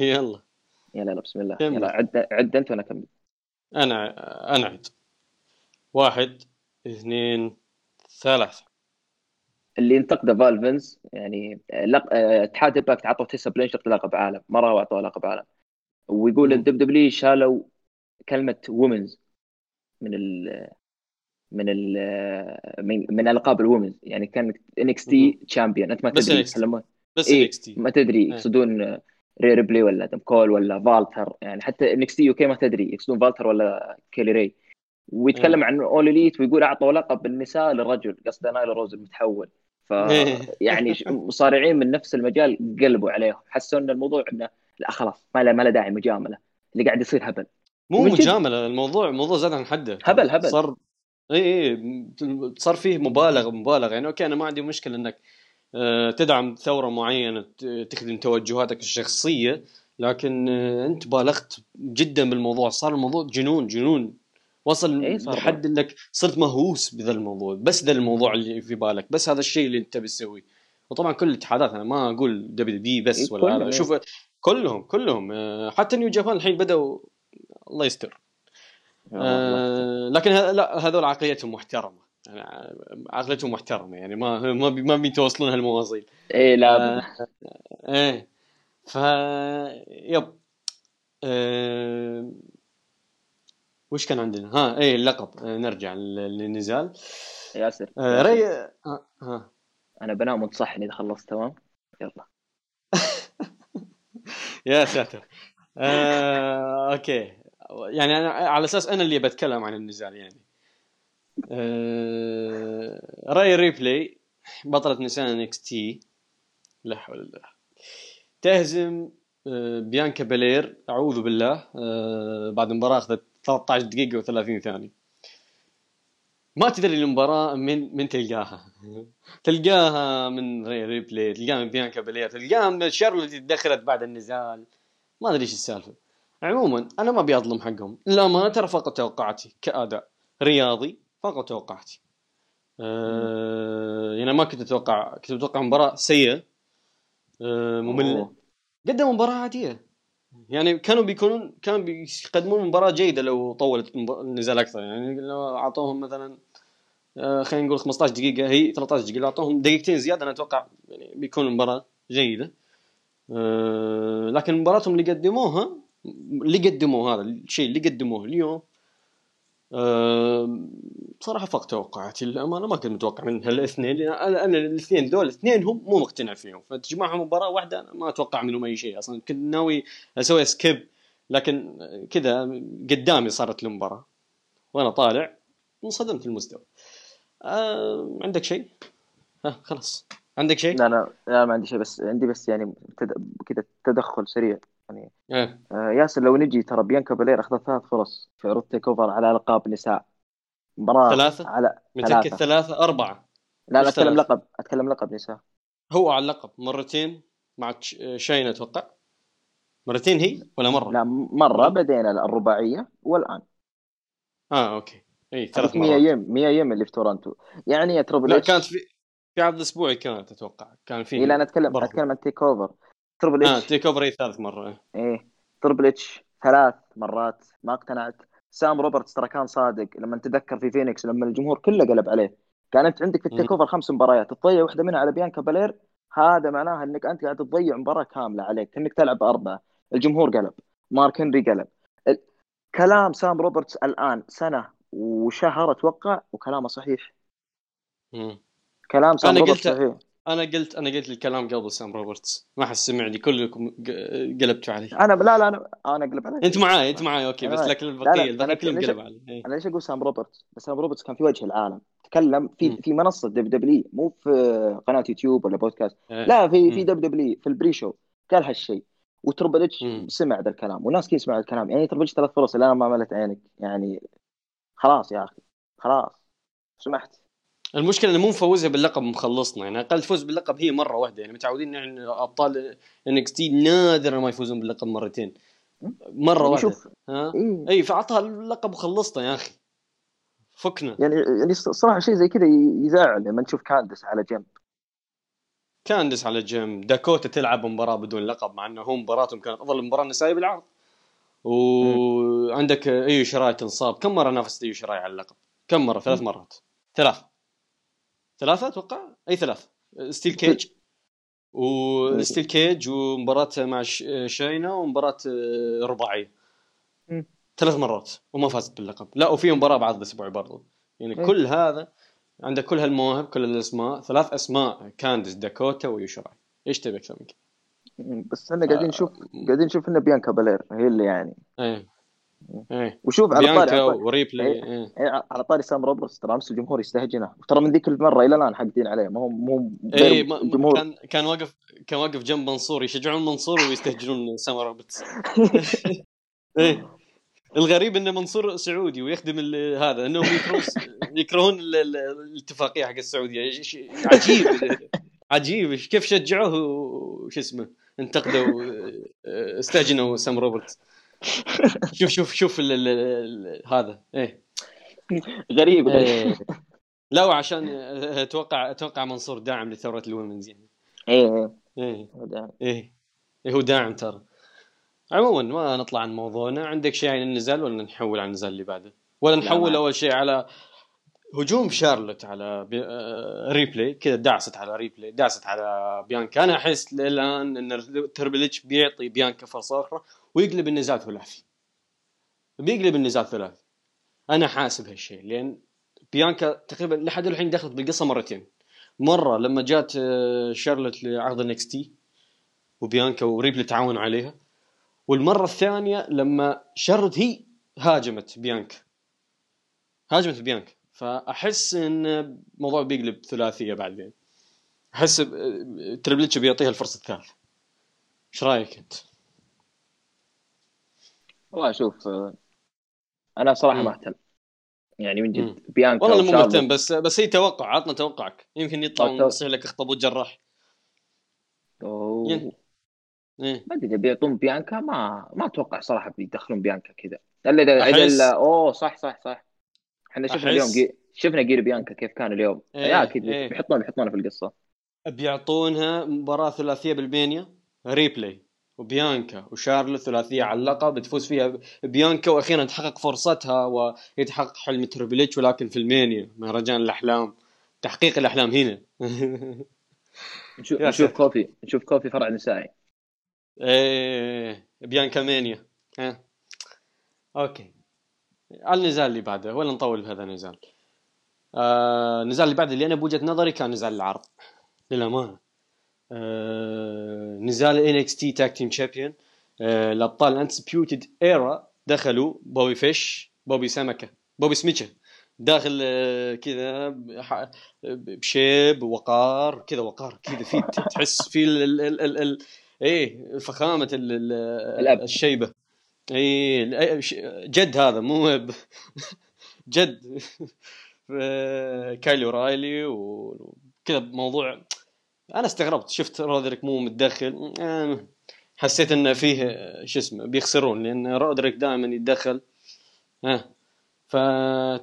يلا يلا بسم الله. يلا عد انت وانا اكمل. انا عد 1 2 3. اللي انتقده فالفنز يعني اتحاد امباكت عطوا تيسا بلينشر لقب عالم مره، واعطوه لقب عالم، ويقول الدب دبليو شالوا كلمه وومنز من ال من ال من, من القاب الوومنز، يعني كان NXT تشامبيون. انت ما تدري بس إيه؟ ما تدري يقصدون ري ريبلي ولا ادم كول ولا فالتر، يعني حتى NXT UK ما تدري يقصدون فالتر ولا كيلي ري. ويتكلم عن اول اليت ويقول اعطوا لقب النساء للرجل، قصده نايل روز المتحول. ف يعني مصارعين من نفس المجال قلبوا عليهم، حسوا ان الموضوع انه لا خلاص ما له داعي مجامله، اللي قاعد يصير هبل، مو مجامله. الموضوع زاد عن حده، هبل صار. صار فيه مبالغه. يعني اوكي انا ما عندي مشكله انك تدعم ثوره معينه تخدم توجهاتك الشخصيه، لكن انت بالغت جدا بالموضوع. صار الموضوع جنون وصل لحد انك صرت مهووس بهذا الموضوع، بس ذا الموضوع اللي في بالك، بس هذا الشيء اللي انت بتسويه. وطبعا كل الاتحادات، انا ما اقول دبليو بي بس ولا هذا، شوف كلهم حتى نيو جابان الحين بدأوا الله يستر. لكن لا، هذول عقليتهم محترمه، يعني عقلتهم محترمه، يعني ما بيتواصلون هالمواصيل. اي لا ايه ف يب وش كان عندنا؟ اللقب. نرجع للنزال ياسر. انا بنام وتصحني اذا خلصت. تمام يلا. يا ساتر. اوكي، يعني انا على اساس انا اللي بتكلم عن النزال. يعني راي ريبلي بطلة نساء NXT لا حول الله، تهزم بيانكا بيلير، اعوذ بالله، بعد مباراة اخذت 13 دقيقة و30 ثانية. ما تدري المباراة من تلقاها من ريبلي، تلقاها من بيانكا بيلير، تلقاها من شارلوت دخلت بعد النزال. ما ادري ايش السالفة. عموما انا ما بيظلم حقهم، لا ما ترى فقط توقعاتي كأداء رياضي، فقط توقعاتي. يعني ما كنت اتوقع مباراة سيئة مملة. قدموا مباراة عادية، يعني كانوا بيقدمون مباراة جيدة لو طولت النزال أكثر. يعني لو أعطوهم مثلا خلينا نقول 15 دقيقة، هي 13 دقيقة، لو أعطوهم دقيقتين زيادة أنا أتوقع يعني بيكون مباراة جيدة. لكن مباراتهم اللي قدموها هذا الشيء اللي قدموه اليوم بصراحة فوق توقعاتي للأمانة. ما كنت متوقع من هالاثنين، أنا الاثنين دول الاثنين هم مو مقتنع فيهم، فتجمعهم مباراة واحدة أنا ما أتوقع منهم أي شيء أصلاً. كنت ناوي أسوي سكيب، لكن كذا قدامي صارت المباراة وأنا طالع انصدمت المستوى. عندك شيء؟ خلاص عندك شيء؟ لا ما عندي شيء، بس عندي بس يعني كذا تدخل سريع يعني. ياسر لو نجي ترى بيانكا بيلير اخذت 3 فرص في عروض تيك اوفر على القاب النساء، مباراه 3 على متأكد 3 4. لا اتكلم لقب نساء، هو على اللقب مرتين مع شاينه، اتوقع مرتين هي ولا مره؟ لا مره بدينا الرباعيه والان اوكي. اي 300 يم 100 يم اللي في تورنتو، يعني تربل اتش كانت في عرض اسبوعي، كانت اتوقع كان في. لا انا اتكلم عن تيك اوفر. تربل اتش تيكوفري 3 مرة. تربل اتش 3 مرات ما اقتنعت. سام روبرتس ترى كان صادق لما تذكر في فينيكس لما الجمهور كله قلب عليه. كانت عندك في التيكوفر 5 مباريات تضيع واحدة منها على بيانكا بيلير، هذا معناها انك انت قاعد تضيع مباراة كاملة عليك، انك تلعب 4. الجمهور قلب، مارك هنري قلب. كلام سام روبرتس الان 1 سنة وشهر اتوقع، وكلامه صحيح. كلام سام روبرتس صحيح. انا قلت الكلام قبل سام روبرتس، ما حد سمعني، كلكم قلبتوا علي. انا انا قلب عليك. انت معاي اوكي، بس لكن البقيه كلهم قلب علي. انا ليش اقول سام روبرتس؟ بس سام روبرتس كان في وجه العالم، تكلم في منصه WWE، مو في قناه يوتيوب ولا بودكاست، لا في WWE في البري شو قال هالشيء، وتربل اتش سمع ذا الكلام، والناس كي يسمعوا الكلام. يعني تربل اتش 3 فرص اللي انا ما ملت عينك، يعني خلاص يا اخي خلاص سمحت. المشكله انه مو مفوزها باللقب، مخلصنا يعني. اقل فوز باللقب هي مره واحده، يعني متعودين ان ابطال NXT نادرا ما يفوزون باللقب مرتين. مره واحده شوف اي فعطها اللقب وخلصتها يا اخي فكنا يعني الصراحه شيء زي كذا يزعل لما نشوف كاندس على جنب داكوتا تلعب مباراه بدون لقب مع انه هم مباراتهم كانت افضل مباراه نسائيه بالعرض وعندك اي شراي تنصاب كم مره نافست اي شراي على اللقب كم مره ثلاث مرات اتوقع اي ثلاث ستيل كيج وستيل كيج ومباراه مع شاينا ومباراه رباعيه ثلاث مرات وما فازت باللقب لا وفي مباراه بعض الاسبوع برضو يعني كل هذا عندك كل هالمواهب كل الاسماء ثلاث اسماء كاندس داكوتا ويوشراي ايش تبي اكثر منك بس انا قاعدين نشوف ان بيانكا بلير هي اللي يعني ايه وشوف على طاري على طاري سام روبرتس ترى امس الجمهور يستهجنه وترى من ذيك المره الى الان حاقدين عليه ما هو الجمهور كان واقف جنب منصور يشجعون منصور ويستهجنون سام روبرتس ايه الغريب ان منصور سعودي ويخدم هذا انهم يكرهون الاتفاقيه حق السعوديه عجيب عجيب كيف شجعوه وش اسمه انتقدوا استهجنوا سام روبرتس شوف هذا ايه غريب إيه. لا وعشان اتوقع منصور داعم لثوره الومنز يعني هو داعم ترى عموما ما نطلع عن موضوعنا عندك شيء عن النزال ولا نحول عن النزال اللي بعده ولا نحول اول شيء على هجوم شارلوت على ريبلي كذا دعست على بيانكا انا احس الان ان تربل اتش بيعطي بيانكا فرصه اخرى ويقلب النزال ثلاثي انا حاسب هالشيء لان بيانكا تقريبا لحد الحين دخلت بالقصه مرتين مره لما جات شارلوت لعرض NXT وبيانكا وريبلي تعاون عليها والمره الثانيه لما شارلوت هي هاجمت بيانكا فاحس ان موضوع بيقلب ثلاثيه بعدين احس تريبل اتش بيعطيها الفرصه الثالثه ايش رايك انت والله اشوف انا صراحه مهتم يعني من جد بيانكا والله مو مهتم بس هي توقع عطنا توقعك يمكن يطلع يصير لك اخطبوط جراح ما ادري بيعطون بيانكا ما اتوقع صراحه بيدخلون بيانكا كذا الا اوه صح احنا شفنا اليوم شفنا جير بيانكا كيف كان اليوم يا اكيد بيحطونا في القصه بيعطونها مباراه ثلاثيه بالمانيا ريبلي وبيانكا وشارلوت ثلاثيه على اللقب بتفوز فيها بيانكا واخيرا تحقق فرصتها ويتحقق حلم تريبل اتش ولكن في المانيا مهرجان الاحلام تحقيق الاحلام هنا نشوف كوفي فرع نسائي بيانكا مانيا اوكي على النزال اللي بعده ولا نطول بهذا النزال النزال اللي بعده اللي انا بوجهة نظري كان نزال العرض للامانه نزال NXT Tag Team Champion الابطال Undisputed Era دخلوا بوبي فيش بوبي سميتشا داخل كذا بشيب وقار كذا في تحس في فخامه الشيبه اي جد هذا مو جد كايلي رايلي وكذا موضوع انا استغربت شفت رودريك مو متدخل حسيت انه فيه شو اسمه بيخسرون لان رودريك دائما يتدخل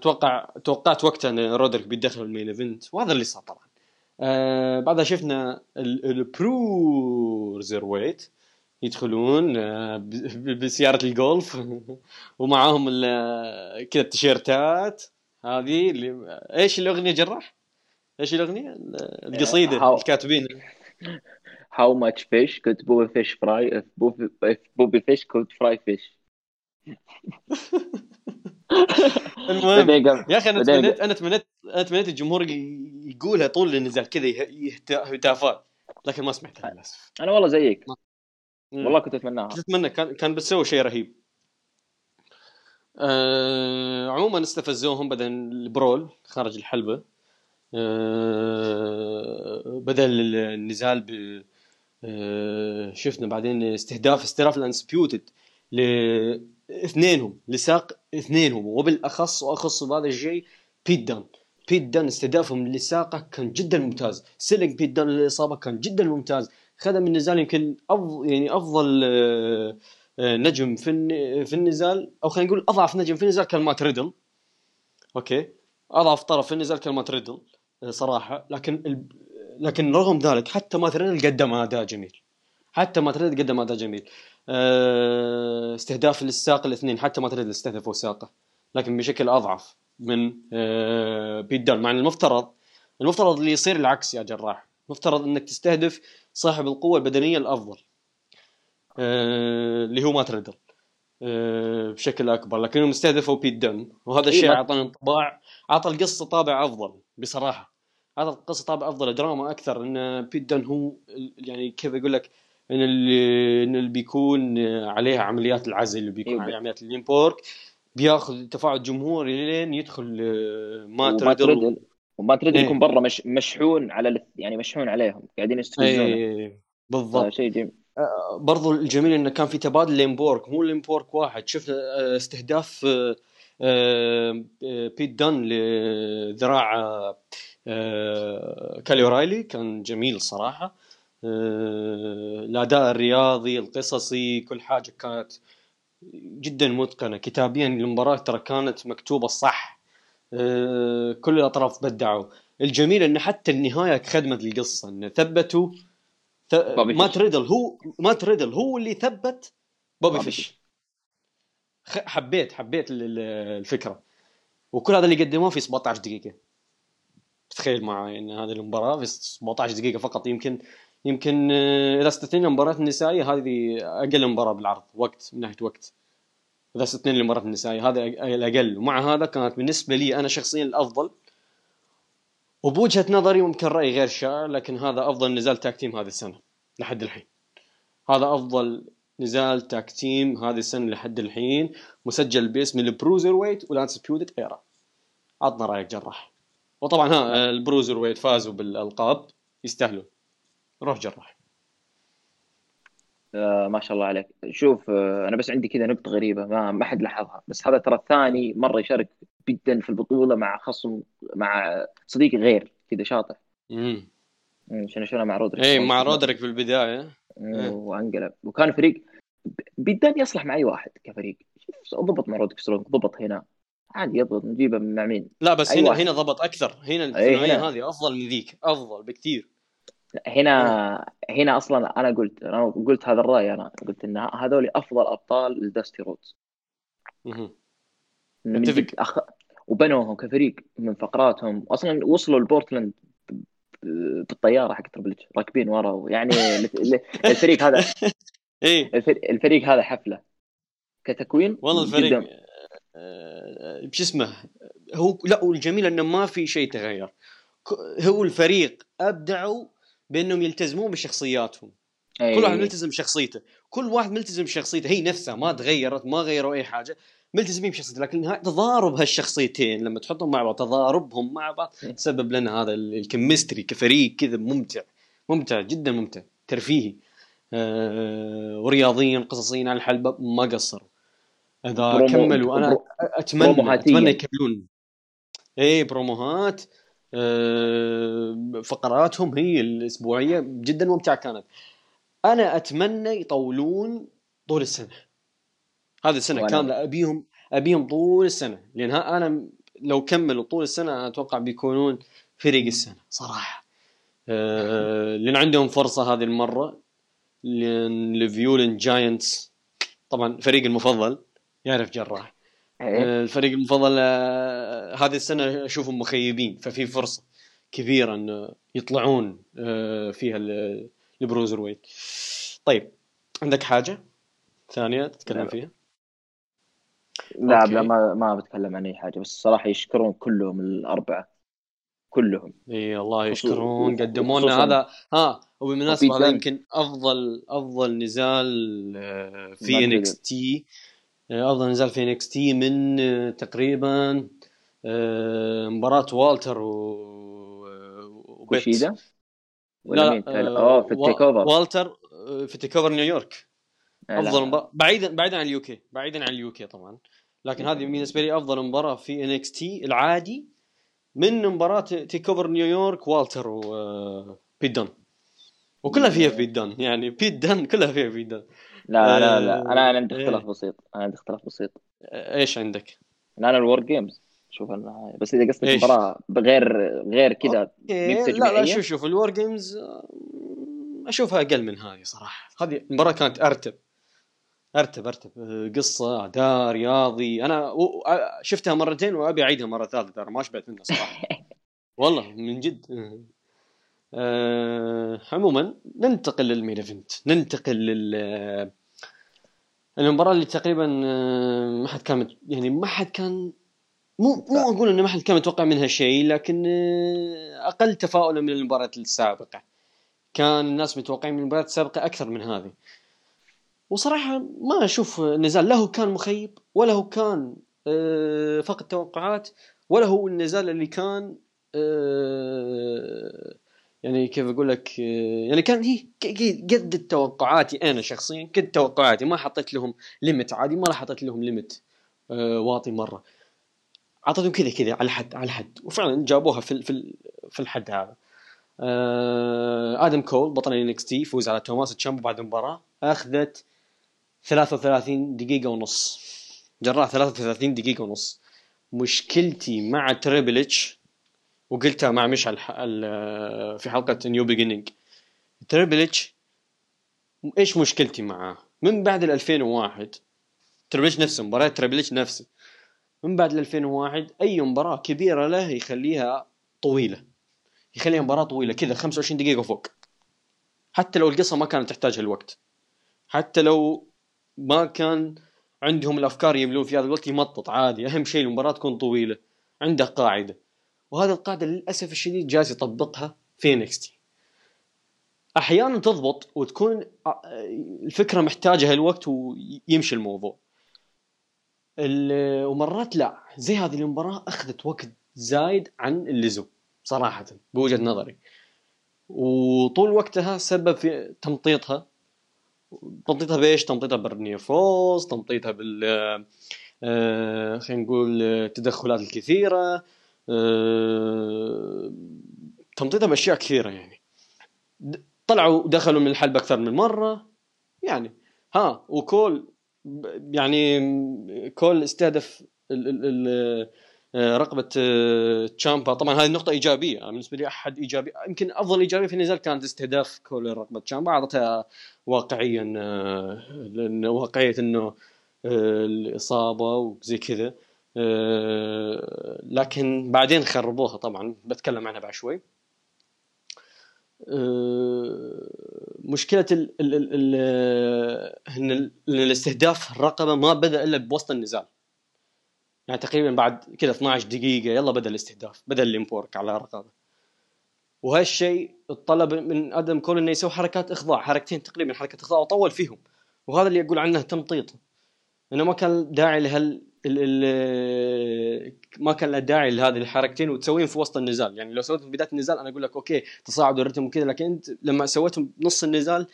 توقعت وقتها ان رودريك بيتدخل بالمين ايفنت وهذا اللي صار طبعا بعدها شفنا البرو زيرو ويت يدخلون بسيارة الجولف ومعهم كذا التيشيرتات هذه اللي ايش الاغنية جراح ايش الاغنية القصيدة الكاتبين How much fish could Bobby Fish fry if Bobby Fish could fry fish المهم يا اخي انا تمنيت الجمهور يقولها طول النزال كذا هتافات لكن ما سمعتها للاسف انا والله زيك والله كنت اتمناها كان بتسوي شيء رهيب عموما استفزوهم بدل البرول خارج الحلبة بدل النزال شفنا بعدين استهداف الانسبيوتد لاثنينهم لساق اثنينهم وبالاخص واخص بهذا الشيء بيت دان استهدافهم لساقه كان جدا ممتاز سيلينج بيت دان للاصابه كان جدا ممتاز خدم النزال يمكن أفضل نجم في النزال، او خلينا نقول اضعف نجم في النزال كان مات ريدل. اوكي اضعف طرف في النزال كان مات ريدل صراحه، لكن رغم ذلك حتى مات ريدل قدم اداء جميل، حتى مات ريدل قدم اداء جميل. استهداف للساق الاثنين، حتى مات ريدل استهدفوا ساقه لكن بشكل اضعف من بيت دان، مع المفترض اللي يصير العكس يا جراح، مفترض انك تستهدف صاحب القوه البدنيه الافضل اللي هو مات ريدل بشكل اكبر، لكنهم استهدفوا بيت دان، وهذا الشيء اعطى انطباع، اعطى القصه طابع افضل بصراحه، اعطى القصه طابع افضل، دراما اكثر، ان بيت دان هو يعني كيف اقول لك، ان اللي بيكون عليها عمليات العزل اللي بيكون عليها عمليات الامبورك، بياخذ تفاعل جمهوري لين يدخل مات ريدل، ومات ريدل يكون برا مشحون على يعني مشحون عليهم قاعدين يستفزونه بالضبط. شيء جميل برضو الجميل انه كان في تبادل لامبورك، مو الامبورك واحد، شفنا استهداف بيت دان لذراع كالي رايلي كان جميل صراحه، الاداء الرياضي القصصي كل حاجه كانت جدا متقنه، كتابيا المباراه ترى كانت مكتوبه الصح، كل الاطراف بدعوا. الجميل ان حتى النهايه خدمت القصه، ان ثبتوا مات ريدل هو اللي ثبت بوبي فيش. حبيت الفكره، وكل هذا اللي قدموه في 17 دقيقه. تخيل معي ان هذه المباراه في 17 دقيقه فقط، يمكن اذا استثنينا المباراه النسائيه هذه اقل مباراه بالعرض وقت، من ناحيه وقت اذا استثنينا المباراه النسائيه هذا الاقل، ومع هذا كانت بالنسبه لي انا شخصيا الافضل، وبوجهه نظري ممكن راي غير شائع، لكن هذا افضل نزال تاكتيم هذه السنه لحد الحين، هذا افضل نزال تاكتيم هذه السنه لحد الحين، مسجل باسم البروزر ويت والانسبيودد ايرا. عطنا رايك جراح. وطبعا ها البروزر ويت فازوا بالالقاب، يستاهلوا. روح جراح. ما شاء الله عليك. شوف انا بس عندي كذا نقطه غريبه ما حد لاحظها، بس هذا ترى الثاني مره يشارك جدا في البطوله مع خصم، مع صديق غير كذا شاطح. شنو مع رودريك، اي مع رودريك في البدايه وانقلب، وكان فريق بيدان يصلح مع اي واحد كفريق، ضبط مع رودريك سترونج، ضبط هنا عادي يضبط، نجيبه مع مين لا بس أيوة. هنا ضبط اكثر، هنا الثنائيه هذه افضل من ذيك، افضل بكثير هنا اصلا انا قلت هذا الراي، انا قلت ان هذول افضل ابطال الدستي رودز، وبنوهم كفريق من فقراتهم، اصلا وصلوا لبورتلاند بالطياره حق تربل اتش راكبين ورا، يعني الفريق هذا ايه الفريق هذا حفله كتكوين والله الفريق بش اسمه هو. لا والجميل انه ما في شيء تغير، هو الفريق أبدعوا بأنهم يلتزمون بشخصياتهم، كل واحد ملتزم بشخصيته، هي نفسها ما تغيرت، ما غيروا أي حاجة، ملتزمين بشخصيته، لكن تضارب هالشخصيتين لما تحطهم مع بعض، تضاربهم مع بعض سبب لنا هذا الكيمستري كفريق كذا ممتع، ممتع جدا، ممتع ترفيهي، ورياضيا قصصيا على الحلبة ما قصروا، إذا كملوا أنا أتمنى يكملون إيه بروموهات، فقراتهم هي الأسبوعية جدا ممتعة كانت. أنا أتمنى يطولون طول السنة، هذه السنة كاملة أبيهم طول السنة، لأنها أنا لو كملوا طول السنة أنا أتوقع بيكونون فريق السنة صراحة، لأن عندهم فرصة هذه المرة، لأن الفيولين جاينتس طبعا فريق المفضل يعرف جراح، الفريق المفضل هذه السنة أشوفهم مخيبين، ففي فرصة كبيرة أن يطلعون فيها البروزر ويت. طيب عندك حاجة ثانية تتكلم فيها؟ لا ما بتكلم عن أي حاجة، بس الصراحة يشكرون كلهم الأربعة كلهم، اي الله يشكرون، قدموا لنا هذا وبالمناسبة هذا يمكن أفضل نزال في NXT، أفضل نزال في NXT من تقريبا مباراة والتر وبيت لا في التيك اوفر، والتر في التيك اوفر نيويورك أفضل مباراة، بعيدا عن اليوكي، طبعا، لكن هذه بالنسبة لي أفضل مباراة في NXT العادي من مباراة تيك اوفر نيويورك والتر وبيت دان، وكلها فيها بيت دان، يعني بيت دان كلها فيها بيت دان لا لا لا انا عندي اختلاف بسيط. انا عندي اختلاف بسيط. ايش عندك؟ انا الوورد جيمز. شوف انا بس اذا قصدك مباراه غير كذا لا لا شوف الوورد جيمز اشوفها اقل من هذه صراحه. هذه المباراه كانت ارتب قصه اداء رياضي. انا شفتها مرتين وابي اعيدها مره ثالثه. ما شبعت منها صراحه والله من جد. عموما ننتقل للمين ايفنت. ننتقل للمباراه اللي تقريبا ما حد كان مو اقول انه ما حد كان متوقع منها شيء، لكن اقل تفاؤلا من المباراه السابقه. كان الناس متوقعين من المباراه السابقه اكثر من هذه، وصراحه ما اشوف النزال له كان مخيب ولا هو كان فقد توقعات، ولا هو النزال اللي كان يعني كيف اقول لك، يعني كان هي قد توقعاتي. انا شخصيا قد توقعاتي، ما حطيت لهم ليميت عادي، ما حطيت لهم ليميت واطي مره، اعطيتهم كذا على الحد، وفعلا جابوها في الحد هذا. ادم كول بطل NXT يفوز على توماسو تشامبا بعد مباراه اخذت 33 دقيقه ونص. جراء 33 دقيقه ونص. مشكلتي مع تريبل اتش، وقلتها مع مشعل في حلقه نيو بيجينينج، تريبل اتش ايش مشكلتي معاه؟ من بعد 2001 تريبل اتش نفسه، مباراه تريبل اتش نفسه من بعد 2001 اي مباراه كبيره له يخليها طويله، يخليها مباراه طويله كذا 25 دقيقه فوق، حتى لو القصه ما كانت تحتاج الوقت، حتى لو ما كان عندهم الافكار يملون في هذا الوقت، يمطط عادي. اهم شيء المباراه تكون طويله. عنده قاعده، وهذا القاعده للاسف الشديد جالس يطبقها في NXT. احيانا تضبط وتكون الفكره محتاجه الوقت ويمشي الموضوع، ومرات لا. زي هذه المباراه اخذت وقت زايد عن اللزوم صراحه بوجهه نظري، وطول وقتها سبب في تمطيطها بايش؟ تمطيطها بالنيفوز، تمطيطها بال خلينا نقول التدخلات الكثيره، تمطيطها باشياء كثيره. يعني طلعوا دخلوا من الحلبة اكثر من مره، يعني وكول يعني كول استهدف رقبة تشامبا. طبعا هذه النقطة إيجابية بالنسبة لي، أحد إيجابي، يمكن أفضل إيجابي في النزال كانت استهداف كول رقبة تشامبا. أعطتها واقعيا واقعية إنه الإصابة وزي كذا، لكن بعدين خربوها. طبعا بتكلم عنها بعد شوي. مشكلة الاستهداف الرقبة ما بدأ إلا بوسط النزال، يعني تقريبا بعد كذا 12 دقيقة يلا بدأ الاستهداف، بدأ الامبورك على الرقبة. وهالشيء الطلب من آدم كول إنه يسوي حركات إخضاع، حركتين تقريبا حركة إخضاع وطول فيهم، وهذا اللي يقول عنه تمطيط، إنه ما كان داعي ما كان له داعي لهذه الحركتين وتسويهم في وسط النزال. يعني لو سويتهم في بداية النزال أنا أقول لك أوكي تصاعد الرتم وكذا، لكن أنت لما سويتهم نص النزال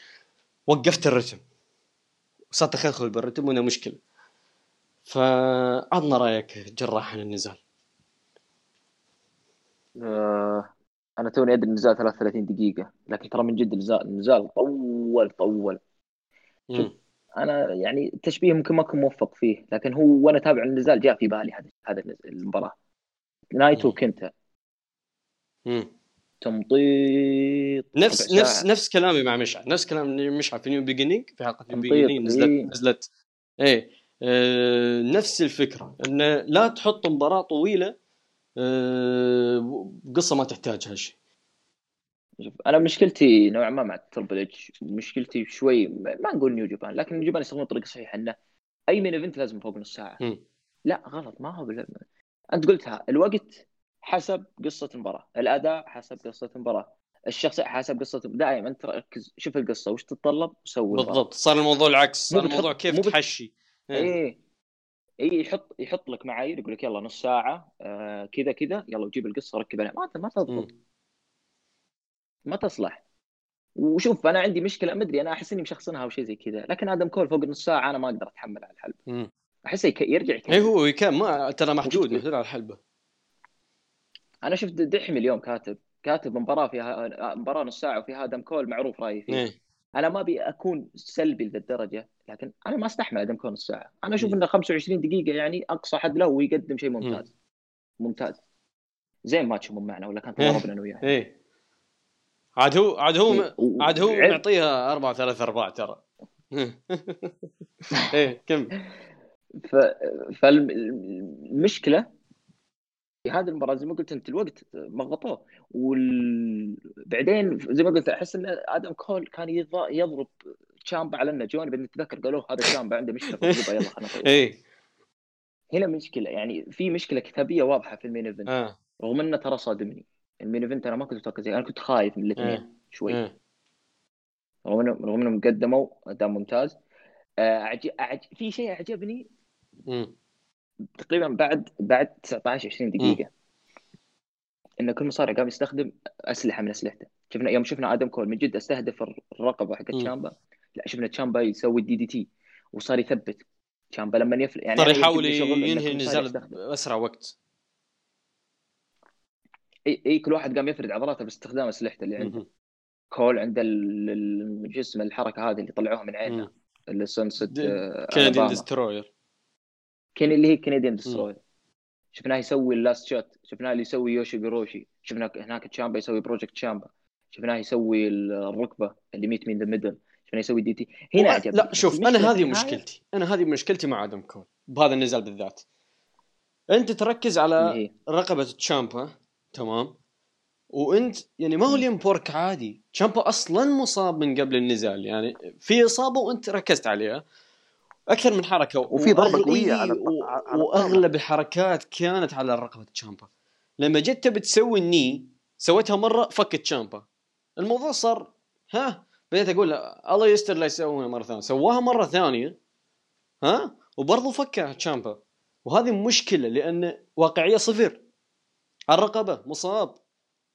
وقفت الرتم وصار تخلخل بالرتم، وهنا مشكلة. فعطنا رأيك جراح عن النزال. أنا توني أدري النزال 33 دقيقة، لكن ترى من جد النزال طول. أنا يعني التشبيه ممكن ما أكون موفق فيه، لكن هو وأنا تابع النزال جاء في بالي هذا المباراة نايتو كنت تمطيط. نفس كلامي مع مشعل، نفس كلام مشعل في نيو بيجينينج، في حلقة نيو بيجينينج نزلت نفس الفكرة، إنه لا تحط مباراة طويلة قصة ما تحتاج هالشيء. أنا مشكلتي نوعا ما مع تربل اتش، مشكلتي شوي ما نقول نيو جابان، لكن نيو جابان يستخدمون طريقة صحيحة، إنه أي مين إيفنت لازم فوق نص ساعة. لا غلط، ما هو أنت قلتها، الوقت حسب قصة المباراة، الأداء حسب قصة المباراة، الشخص حسب قصة. دائما أنت ركز، شوف القصة وش تتطلب وسوي بالضبط. صار الموضوع العكس، صار الموضوع كيف تحشي. ايه يحط لك معايير، يقول لك يلا نص ساعه كذا يلا جيب القصه ركب عليها. ما تضبط، ما تصلح. وشوف انا عندي مشكله، ما ادري، انا احس اني مشخصنها او شيء زي كذا، لكن ادم كول فوق نص ساعه انا ما اقدر اتحمل على الحلبه. احس يرجع كذا. هو كان ما ترى محدود على الحلبه. انا شفت دحمي اليوم كاتب مباراه فيها مباراه نص ساعه وفيها ادم كول معروف رايي فيه. انا ما ابي اكون سلبي للدرجه، لكن انا ما استحمل عدم كون الساعه. انا اشوف انه 25 دقيقه يعني اقصى حد له، ويقدم شيء ممتاز ممتاز زي ماتش مو معنا ولا كان تضربنا انا وياه. ايه عاد هو معطيها 4-3 أرباع ترى. ايه كم فالمشكله في هذه المباراه زي ما قلت انت، الوقت مغطوه. وبعدين زي ما قلت احس ان ادم كول كان يضرب تشامبا على انه جوني، بدنا نتذكر قالوا هذا تشامبا عنده مشكله يلا خلنا نطلع. ايه هنا مشكله، يعني في مشكله كتابيه واضحه في المين ايفنت. رغم انه ترى صادمني المين ايفنت، انا ما كنت متوقع، انا كنت خايف من الاثنين شوي. رغم انهم قدموا اداء ممتاز. في شيء اعجبني تقريبا بعد 19-20 دقيقه ان كل مصارع قام يستخدم اسلحه من اسلحته. شفنا يوم شفنا ادم كول من جد استهدف الرقبه حق تشامبا، لا شفنا تشامبا يسوي DDT وصار يثبت تشامبا لما يفلق، يعني صار يحاول ينهي النزال اسرع وقت. اي كل واحد قام يفرد عضلاته باستخدام اسلحته اللي عنده. كول عنده الجسم الحركه هذه اللي طلعوها من عينه اللي سنسد كندين ديستروير، كان اللي هي كندين ديستروير. شفناه يسوي اللاست شوت، شفناه اللي يسوي يوشي بيروشي، شفنا هناك تشامبا يسوي بروجكت تشامبا، شفناه يسوي الركبه اللي ميت من ذا ميدل، شفناه يسوي DDT. هنا لا شوف، انا هذه مشكلتي، مع ادم كول بهذا النزال بالذات. انت تركز على رقبه تشامبا تمام، وانت يعني ما هو اليوم بورك عادي، تشامبا اصلا مصاب من قبل النزال، يعني في اصابه وانت ركزت عليها اكثر من حركه، وفي ضربه قويه على واغلب الحركات كانت على رقبه تشامبا. لما جت بتسوي الني سويتها مره فك تشامبا، الموضوع صار بديت اقول الله يستر لا يسويها مره ثانيه، سواها مره ثانيه وبرضه فكها تشامبا. وهذه مشكله لان واقعيه صفر، الرقبه مصاب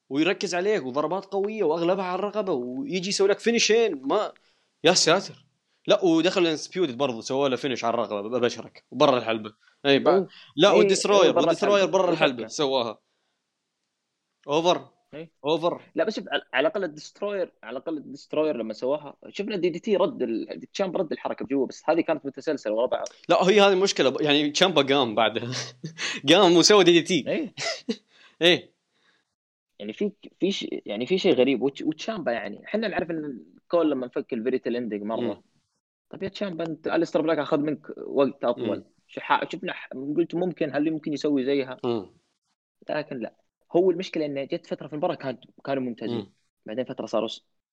ويركز عليك وضربات قويه واغلبها على الرقبه، ويجي يسوي لك فينيشين ما يا ساتر. لا ودخل الانسبيوتد برضه سوى له فينيش على الرقبه بشرك وبرا الحلبه. اي بعد لا وديستروير برا الحلبه سواها اوفر. لا بس على الاقل الدستروير، لما سواها شفنا DDT رد تشامبا، رد الحركه بجوه، بس هذه كانت متسلسله ورا بعض. لا هي هذه المشكله، يعني تشامبا قام بعدها قام وسوى DDT. اي يعني في شيء غريب. وتشامبا يعني احنا نعرف ان كول لما نفك الفيريتال اندنج مره طب يا تشامبا انت أليستر بلاك اخذ منك وقت اطول. شفنا قلت ممكن هل ممكن يسوي زيها، لكن لا. هو المشكله ان جت فتره في المباراه كانوا ممتازين، بعدين فتره صاروا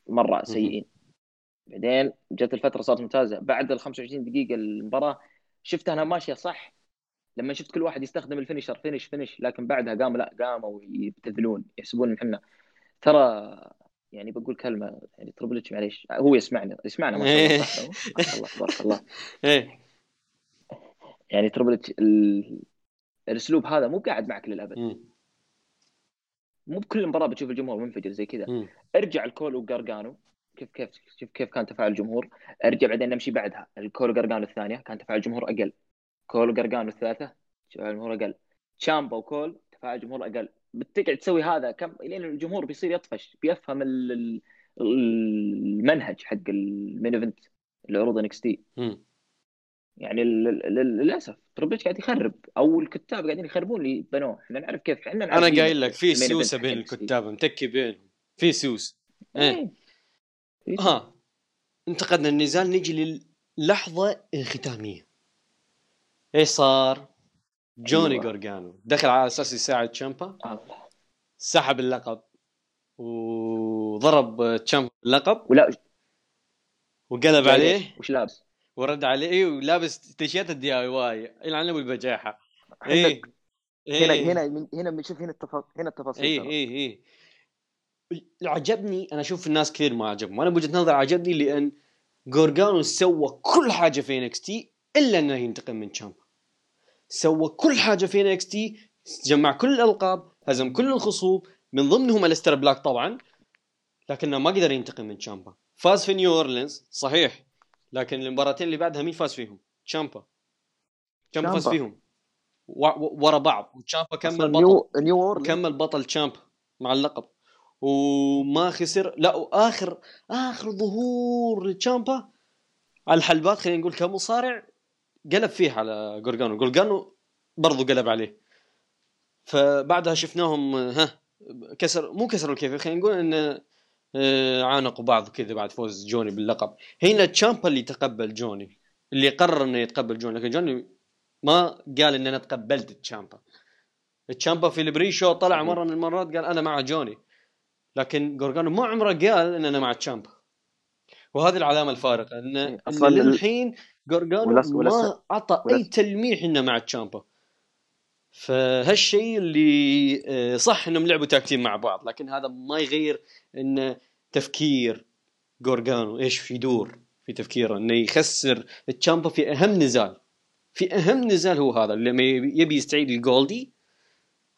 مره سيئين، بعدين جت الفتره صارت ممتازه. بعد ال 25 دقيقه المباراه شفتها انا ماشيه صح، لما شفت كل واحد يستخدم الفينيشر فينيش، لكن بعدها قاموا يبتذلون، يحسبون احنا ترى يعني بقول كلمه يعني تربل اتش معليش، هو يسمعنا ما شاء الله تبارك الله. يعني تربل اتش الاسلوب هذا مو قاعد معك للابد. مو بكل مباراه بتشوف الجمهور منفجر زي كذا. ارجع الكول وغارغانو كيف كان تفاعل الجمهور. ارجع بعدين نمشي بعدها الكول وغارغانو الثانيه كان تفاعل الجمهور اقل، كول وغارغانو الثالثه تفاعل الجمهور اقل، تشامبا وكول تفاعل الجمهور اقل. بتقعد تسوي هذا كم لين الجمهور بيصير يطفش، بيفهم المنهج حق المين ايفنت اللي عروض NXT. يعني للاسف تربيت قاعد يخرب، او الكتاب قاعدين يخربون اللي بنوه. احنا نعرف كيف، احنا انا قايل لك في سوسه بين الكتاب، متكي بينهم في سوس. انتقدنا النزال، نجي للحظه الختاميه. ايش صار؟ جوني غارغانو دخل على اساس يساعد تشامبا، سحب اللقب وضرب تشامبا اللقب ولا وقلب عليه، وش لابس ورد عليه ولابس تيشيرت DIY العنب والبجاحه. هنا بنشوف هنا التفاصيل. عجبني، انا اشوف الناس كثير ما عجبهم، انا بوجهة نظر عجبني لان غارغانو سوى كل حاجه في NXT الا انه ينتقم من تشامبا. سوى كل حاجه في NXT، جمع كل الالقاب، هزم كل الخصوب من ضمنهم أليستر بلاك طبعا، لكنه ما قدر ينتقم من تشامبا. فاز في نيو اورلينز صحيح، لكن المباراتين اللي بعدها مين فاز فيهم؟ تشامبا فاز فيهم ورا بعض، وتشامبا كمل بطل نيو اورلينز، كمل بطل تشامبا مع اللقب. وما خسر. لا واخر ظهور لتشامبا على الحلبات خلينا نقول كمصارع قلب فيه على غورغانو، غورغانو برضو قلب عليه. فبعدها شفناهم كسروا الكيف، خلينا نقول ان عانقوا بعض كذا بعد فوز جوني باللقب. هنا تشامبا اللي تقبل جوني، اللي قرر انه يتقبل جوني، لكن جوني ما قال ان انا تقبلت تشامبا. تشامبا في البري شو طلع مره من المرات قال انا مع جوني، لكن غورغانو ما عمره قال ان انا مع تشامبا. وهذه العلامه الفارقه ان الحين غورغانو ما عطى اي تلميح انه مع تشامبا. فهالشيء اللي صح انهم لعبوا تاكتيم مع بعض، لكن هذا ما يغير ان تفكير غورغانو ايش في دور في تفكيره انه يخسر تشامبا في اهم نزال. في اهم نزال هو هذا اللي يبي يستعيد الجولدي.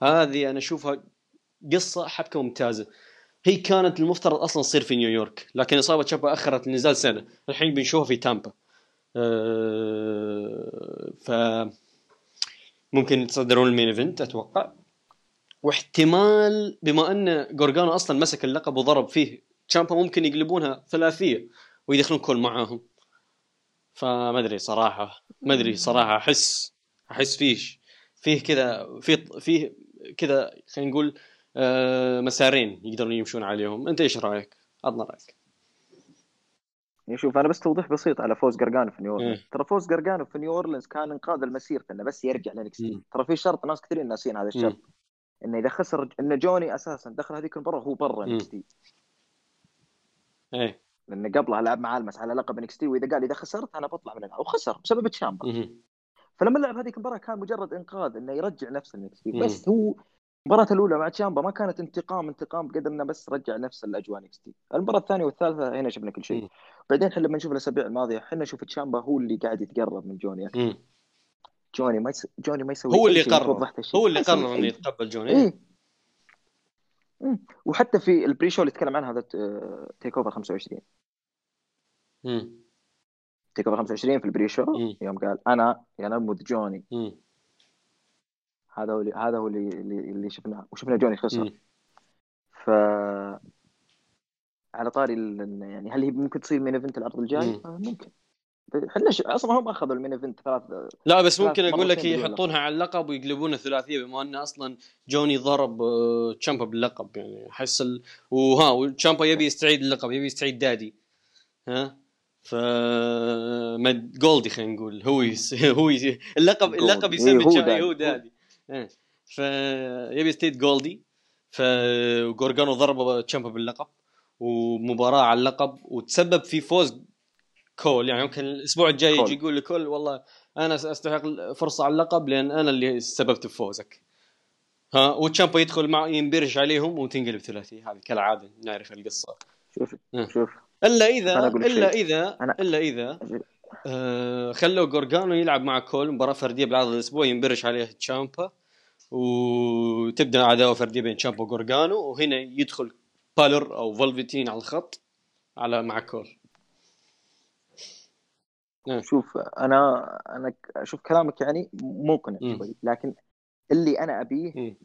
هذه انا اشوفها قصه حبكه ممتازه. هي كانت المفترض اصلا تصير في نيويورك، لكن اصابه تشامبا اخرت النزال سنه. الحين بنشوفها في تامبا. ف ممكن يتصدرون المين ايفنت اتوقع، واحتمال بما ان غورغانو اصلا مسك اللقب وضرب فيه تشامبا ممكن يقلبونها ثلاثيه ويدخلون كل معاهم. فما ادري صراحه، ما ادري صراحه، احس فيه كذا، فيه كذا خلينا نقول مسارين يقدرون يمشون عليهم. انت ايش رايك؟ عطنا رايك. شوف انا بس توضيح بسيط على فوز غورغانو في نيويورلينز. ترى فوز غورغانو في نيويورلينز كان انقاذ المسيرته انه بس يرجع لنكستي. ترى في شرط ناس كثيرين ناسين هذا الشرط، انه اذا خسر ان جوني اساسا دخل هذيك المباراه هو برا نكستي. ايه لان قبلها لعب مع المس على لقب نكستي، واذا قال اذا خسرت انا بطلع من العاب، وخسر بسبب تشامبر. فلما لعب هذيك المباراه كان مجرد انقاذ انه يرجع نفسه لنكستي. بس هو المباراة الأولى مع تشامبا ما كانت انتقام بقدر إنه بس رجع نفس الأجواء نكستي. المباراة الثانية والثالثة هنا شفنا كل شيء. بعدين حنا لما نشوف الأسابيع الماضية حنا نشوف تشامبا هو اللي قاعد يتقرب من جوني أكثر. جوني ما يسوي، هو اللي قرر إنه يتقبل جوني. وحتى في البري شو اللي تكلم عنه هذا تيكوفر 25 تيكوفر 25 في البري شو يوم قال أنا أموت جوني. هذا هو اللي شفناه، وشفنا جوني خسر. ف على طاري يعني هل هي ممكن تصير مين ايفنت العرض الجاي؟ ممكن. احنا اصلا هم اخذوا المين ايفنت ثلاث. لا بس ممكن اقول لك يحطونها على اللقب ويقلبونها ثلاثيه، بما ان اصلا جوني ضرب تشامبا باللقب. يعني احس وتشامبا يبي يستعيد اللقب، يبي يستعيد دادي. ف مد جولدي خلينا نقول هو اللقب يسمي هو دادي. فيبي ستيت جولدي. فغورغانو ضربه تشامبا باللقب ومباراه على اللقب وتسبب في فوز كول. يعني يمكن الاسبوع الجاي يجي يقول لكول والله انا استحق فرصه على اللقب لان انا اللي سببت بفوزك. وتشامبا يدخل معه ينبرش عليهم وتنقلب ثلاثيه. هذه كالعاده نعرف القصه. شوف الا اذا خلوا غورغانو يلعب مع كول مباراه فرديه بعض الاسبوع ينبرش عليه تشامبا وتبدا عداوه فرديه بين تشامبا وغورغانو، وهنا يدخل بالر او فولفتين على الخط على مع كول. شوف انا اشوف كلامك يعني مقنع شوي، لكن اللي انا ابيه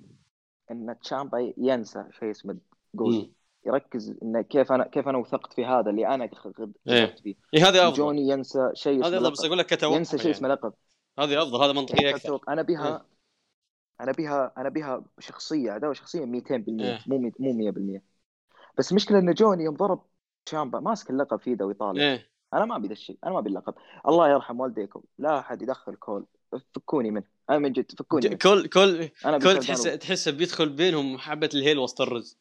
ان تشامبا ينسى شيء اسمه جول، يركز انه كيف انا وثقت في هذا اللي انا وثقت فيه. هذا افضل. جوني ينسى شيء، هذا بس اقول لك كتوقع، ينسى شيء اسمه لقب. هذه افضل، هذا منطقي اكثر. انا بها شخصيه عداوه شخصيه 200% مو 100%. بس المشكله ان جوني يوم ضرب تشامبا ماسك اللقب في يده ويطالع. انا ما ابي ذا الشيء، انا ما ابي اللقب. الله يرحم والديكم لا احد يدخل كول، فكوني منه. انا من جد فكوني منه. كول تحس بيدخل بينهم حبه الهيل وسط الرز.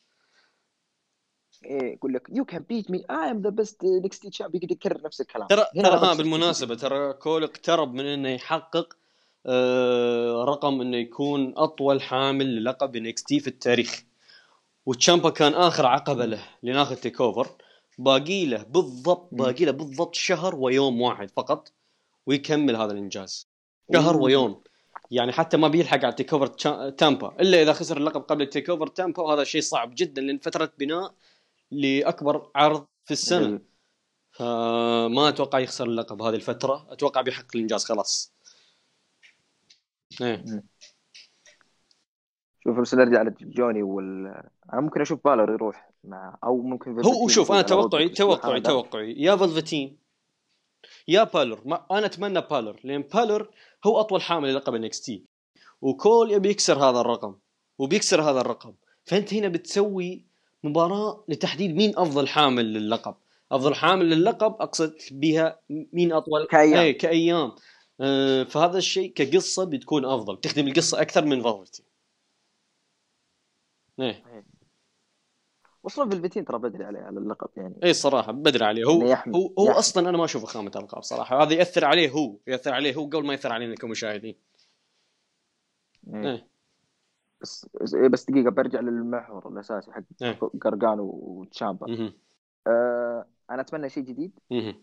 يقول لك يو كان بيت مي اي ام ذا بيست نيكستي تشامب، يقعد يكرر نفس الكلام. ترى بالمناسبه ترى كول اقترب من انه يحقق رقم انه يكون اطول حامل للقب NXT في التاريخ، وتشامبا كان اخر عقبه له لناخذ تيك اوفر. باقي له بالضبط شهر ويوم واحد فقط ويكمل هذا الانجاز. شهر ويوم، يعني حتى ما بيلحق على تيك اوفر تامبا الا اذا خسر اللقب قبل تيك اوفر تامبا، وهذا شيء صعب جدا لان فتره بناء لاكبر عرض في السنه. فما اتوقع يخسر اللقب هذه الفتره، اتوقع بيحقق الانجاز خلاص. شوف بس نرجع لجوني انا ممكن اشوف بالر يروح مع او ممكن هو شوف انا توقعي يا فلفتين يا بالر. انا اتمنى بالر لان بالر هو اطول حامل للقب NXT وكول يبي يكسر هذا الرقم وبيكسر هذا الرقم. فانت هنا بتسوي مباراة لتحديد مين افضل حامل للقب. افضل حامل للقب اقصد بها مين اطول كايام. فهذا الشيء كقصة بتكون افضل تخدم القصة اكثر من فالفتين. ايه وصلنا بالبتين ترى بدري عليه على اللقب يعني. اي صراحه بدري عليه هو يحمي. اصلا انا ما اشوفه خامه الالقاب صراحه. هذا ياثر عليه هو قبل ما ياثر علينا كمشاهدين. ايه بس دقيقه برجع للمحور الاساسي حق غارغانو وتشامبا. انا اتمنى شيء جديد في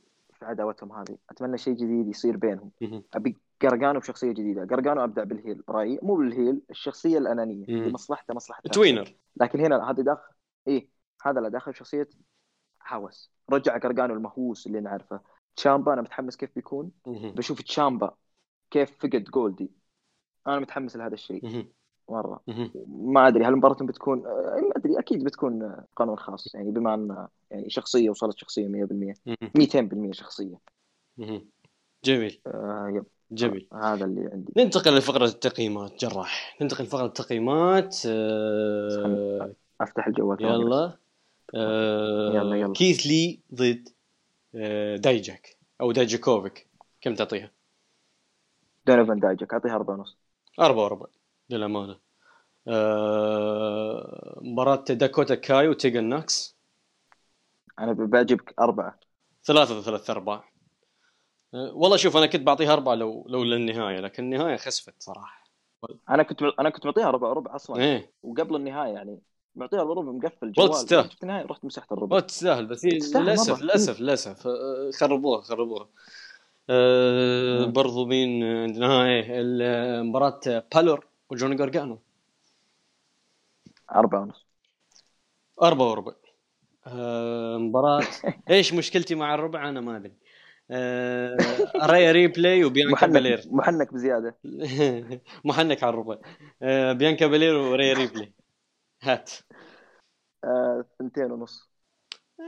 عداوتهم هذه. اتمنى شيء جديد يصير بينهم. ابي غارغانو بشخصيه جديده. غارغانو ابدع بالهيل برايي مو بالهيل الشخصيه الانانيه لمصلحته مصلحه توينر. لكن هنا هذا داخل ايه هذا اللي داخل شخصيه هوس. رجع غارغانو المهووس اللي نعرفه. تشامبا انا متحمس كيف بيكون. بشوف تشامبا كيف فقد جولدي. انا متحمس لهذا الشيء مره. ما ادري هل مباراتهم بتكون ما ادري اكيد بتكون قانون خاص يعني بما ان يعني شخصيه وصلت شخصيه 100% 200% شخصيه. جميل يب جميل. هذا اللي عندي. ننتقل لفقره التقييمات. جراح ننتقل لفقره التقييمات. افتح الجوال يلا. يلا كيث لي ضد دايجاك او دايجاكوفيك كم تعطيها؟ دونيفان دايجاك اعطيها 4.5 4.4 للأمانة. مباراة داكوتا كاي وتيغان نوكس انا بجيبك 4 والله شوف انا كنت بعطيها 4 لو للنهاية لكن النهاية خسفت صراحة. انا كنت بعطيها 4 اصلا إيه؟ وقبل النهاية يعني معطيها الربع مقفل جوال النهاية رحت مسحت الربع. ما تستاهل بس للاسف خربوها برضو. مين عندنا ايه مباراة بالور وجوني غارغانو 4.5 مباراة ايش مشكلتي مع الربع انا ما ادري. ريا ريبلي وبيانكا بلير محنك بزيادة محنك على الربع. بيانكا بلير وريا ريبلي هات 2.5 3.4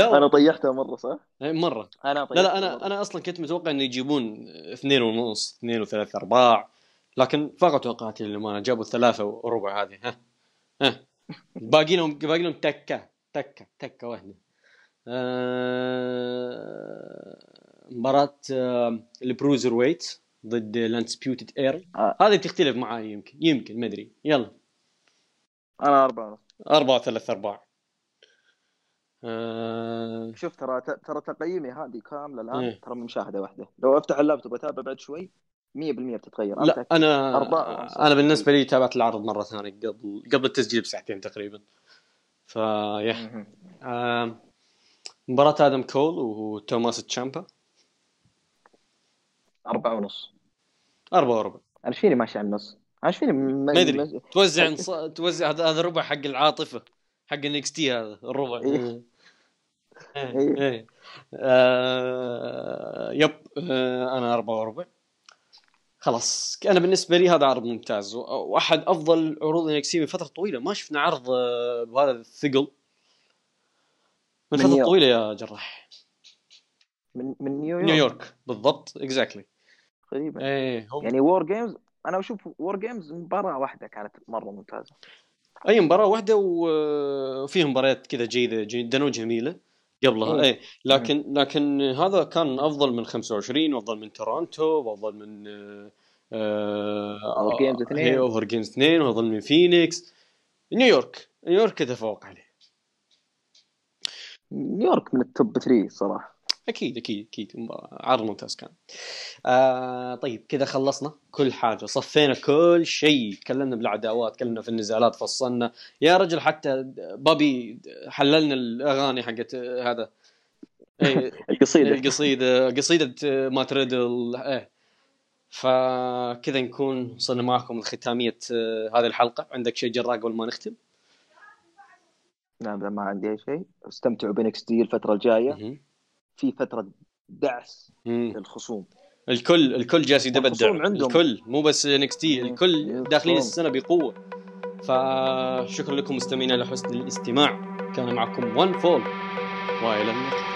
انا طيحتها مره صح مره. انا اصلا كنت متوقع انه يجيبون 2.5 2.75 لكن فقط توقعاتي للامانه جابوا 3.4 هذه. ها باقي لهم تكه واحده. مباراه البروزر ويت ضد الانسبيوتد اير هذه تختلف معي يمكن ما ادري. يلا انا 4.3 شوف ترى تقييمي هذه كامله الان ترى من مشاهده واحده. لو افتح اللابتوب اتابع بعد شوي 100% بتتغير. لا انا بالنسبه لي تابعت العرض مره ثانيه قبل التسجيل بساعتين تقريبا. فيا مباراه ادم كول وتوماسو تشامبا 4.5 انا فيني ماشي على النص. ايش فيني ما ادري توزع هذا الربع حق العاطفه حق NXT هذا الربع. ايه يب انا 4.4 خلاص. انا بالنسبه لي هذا عرض ممتاز واحد افضل عروض NXT من فتره طويله. ما شفنا عرض بهذا الثقل من فتره طويله يا جراح. من نيويورك بالضبط اكزاكتلي تقريبا. يعني وور جيمز انا اشوف وور جيمز مباراه واحده كانت مره ممتازه. اي مباراه واحده وفيه مباريات كذا جيده وجميله قبلها. اي لكن هذا كان افضل من 25 وافضل من تورنتو وافضل من اوفر جيمز 2 وافضل من فينيكس. نيويورك تفوق عليه. نيويورك من التوب 3 صراحه. أكيد عرض ممتاز كان. طيب كذا خلصنا كل حاجة صفينا كل شيء. تكلمنا بالعداوات تكلمنا في النزالات فصلنا يا رجل حتى بابي حللنا الأغاني حقت هذا القصيدة مات ريدل. فكذا نكون وصلنا معكم لختامية هذه الحلقة. عندك شيء جراء قبل ما نختم؟ نعم ما عندي أي شيء. استمتعوا بنكستي الفترة الجاية في فترة دعس للخصوم الكل جالس يبدع، الكل مو بس NXT، الكل داخلين السنه بقوه. فشكرا لكم مستمعينا لحسن الاستماع، كان معكم One Fall والى اللقاء.